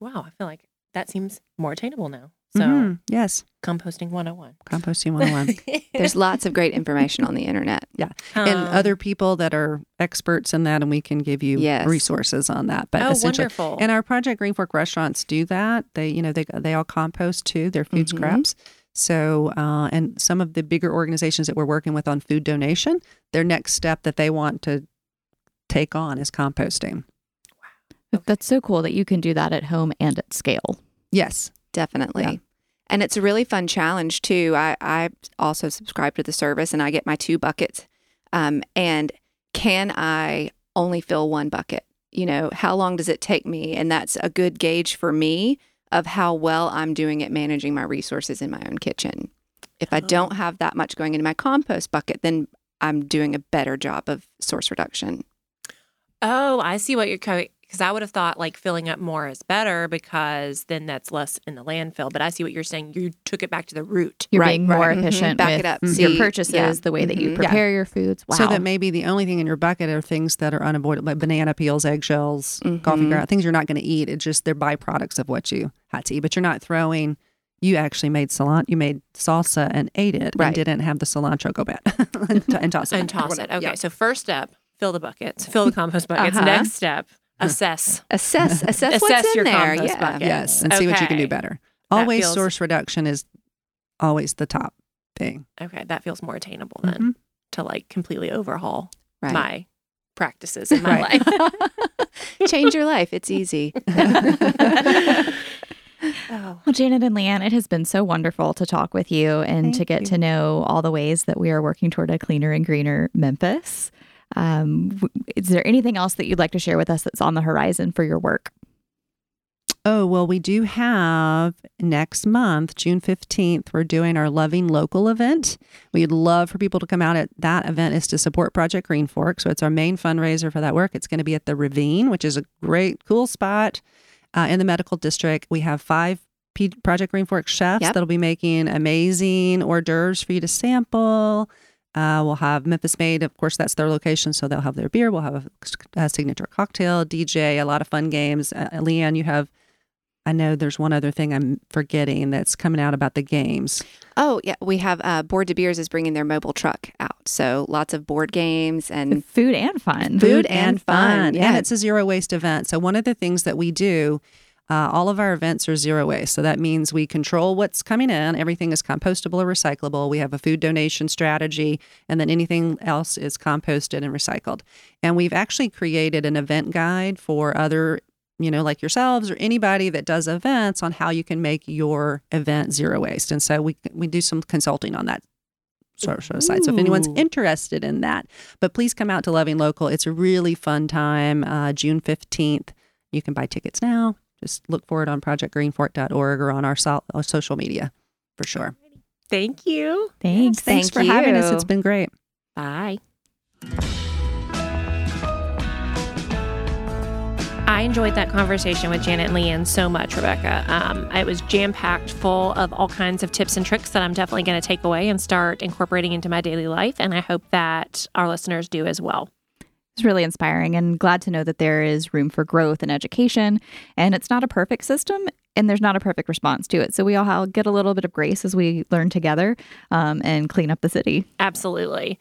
Wow, I feel like that seems more attainable now. So mm-hmm. yes. Composting one oh one. Composting one oh one. There's lots of great information on the internet. Yeah. Um, and other people that are experts in that, and we can give you yes. resources on that. But oh, wonderful. And our Project Green Fork restaurants do that. They, you know, they they all compost too, their food mm-hmm. scraps. So, uh, and some of the bigger organizations that we're working with on food donation, their next step that they want to take on is composting. Wow. Okay. That's so cool that you can do that at home and at scale. Yes. Definitely. Yeah. And it's a really fun challenge, too. I, I also subscribe to the service, and I get my two buckets. Um, and can I only fill one bucket? You know, how long does it take me? And that's a good gauge for me of how well I'm doing at managing my resources in my own kitchen. If I don't have that much going into my compost bucket, then I'm doing a better job of source reduction. Oh, I see what you're co- Because I would have thought like filling up more is better because then that's less in the landfill. But I see what you're saying. You took it back to the root. You're right, being more right. efficient mm-hmm. Back with it up. Mm-hmm. your purchases, yeah. the way mm-hmm. that you prepare yeah. your foods. Wow. So that maybe the only thing in your bucket are things that are unavoidable, like banana peels, eggshells, mm-hmm. coffee grounds, things you're not going to eat. It's just they're byproducts of what you had to eat. But you're not throwing... You actually made cilantro, you made salsa and ate it right. and didn't have the cilantro go bad and, t- and toss it. And toss it. Okay. Yeah. So first step, fill the buckets, fill the compost buckets. Uh-huh. Next step, assess. Assess. Assess what's assess in your there. Compost yeah. bucket. Yes. And okay. see what you can do better. Always feels... source reduction is always the top thing. Okay. That feels more attainable then mm-hmm. to like completely overhaul right. my practices in my right. life. Change your life. It's easy. Oh. Well, Janet and Leanne, it has been so wonderful to talk with you and Thank to get you. to know all the ways that we are working toward a cleaner and greener Memphis. Um, is there anything else that you'd like to share with us that's on the horizon for your work? Oh, well, we do have next month, June fifteenth, we're doing our Loving Local event. We'd love for people to come out at that event is to support Project Green Fork. So it's our main fundraiser for that work. It's going to be at the Ravine, which is a great, cool spot. Uh, in the medical district, we have five P- Project Green Fork chefs yep. that'll be making amazing hors d'oeuvres for you to sample. Uh, we'll have Memphis Made. Of course, that's their location, so they'll have their beer. We'll have a, a signature cocktail, D J, a lot of fun games. Uh, Leanne, you have, I know there's one other thing I'm forgetting that's coming out about the games. Oh, yeah. We have uh, Board to Beers is bringing their mobile truck out. So lots of board games and food and fun. Food, food and, and fun. fun. Yeah. And it's a zero waste event. So one of the things that we do, uh, all of our events are zero waste. So that means we control what's coming in. Everything is compostable or recyclable. We have a food donation strategy. And then anything else is composted and recycled. And we've actually created an event guide for other you know, like yourselves or anybody that does events on how you can make your event zero waste. And so we we do some consulting on that sort of side. So if anyone's interested in that, but please come out to Loving Local. It's a really fun time, uh, June fifteenth. You can buy tickets now. Just look for it on project green fork dot org or on our, so- our social media for sure. Thank you. Thanks. Thanks, Thanks for you. having us. It's been great. Bye. I enjoyed that conversation with Janet and Leanne so much, Rebecca. Um, it was jam-packed full of all kinds of tips and tricks that I'm definitely going to take away and start incorporating into my daily life, and I hope that our listeners do as well. It's really inspiring and glad to know that there is room for growth and education, and it's not a perfect system, and there's not a perfect response to it. So we all get a little bit of grace as we learn together um, and clean up the city. Absolutely.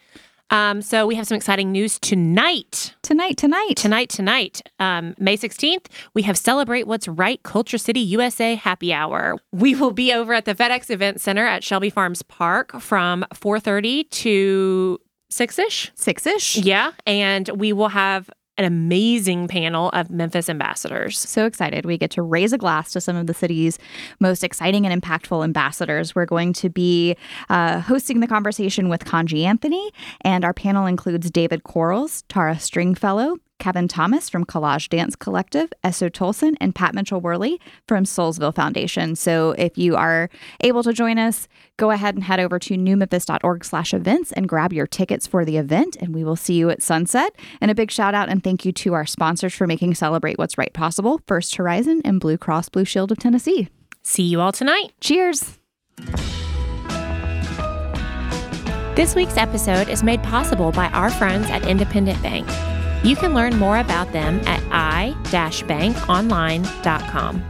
Um, so we have some exciting news tonight. Tonight, tonight. Tonight, tonight. Um, May sixteenth, we have Celebrate What's Right Culture City U S A Happy Hour. We will be over at the FedEx Event Center at Shelby Farms Park from four thirty to six-ish. six-ish. Yeah, and we will have an amazing panel of Memphis ambassadors. So excited. We get to raise a glass to some of the city's most exciting and impactful ambassadors. We're going to be uh, hosting the conversation with Kanji Anthony, and our panel includes David Quarles, Tara Stringfellow, Kevin Thomas from Collage Dance Collective, Esso Tolson, and Pat Mitchell-Worley from Soulsville Foundation. So if you are able to join us, go ahead and head over to new memphis dot org slash events and grab your tickets for the event, and we will see you at sunset. And a big shout out and thank you to our sponsors for making Celebrate What's Right possible, First Horizon and Blue Cross Blue Shield of Tennessee. See you all tonight. Cheers. This week's episode is made possible by our friends at Independent Bank. You can learn more about them at i dash bank online dot com.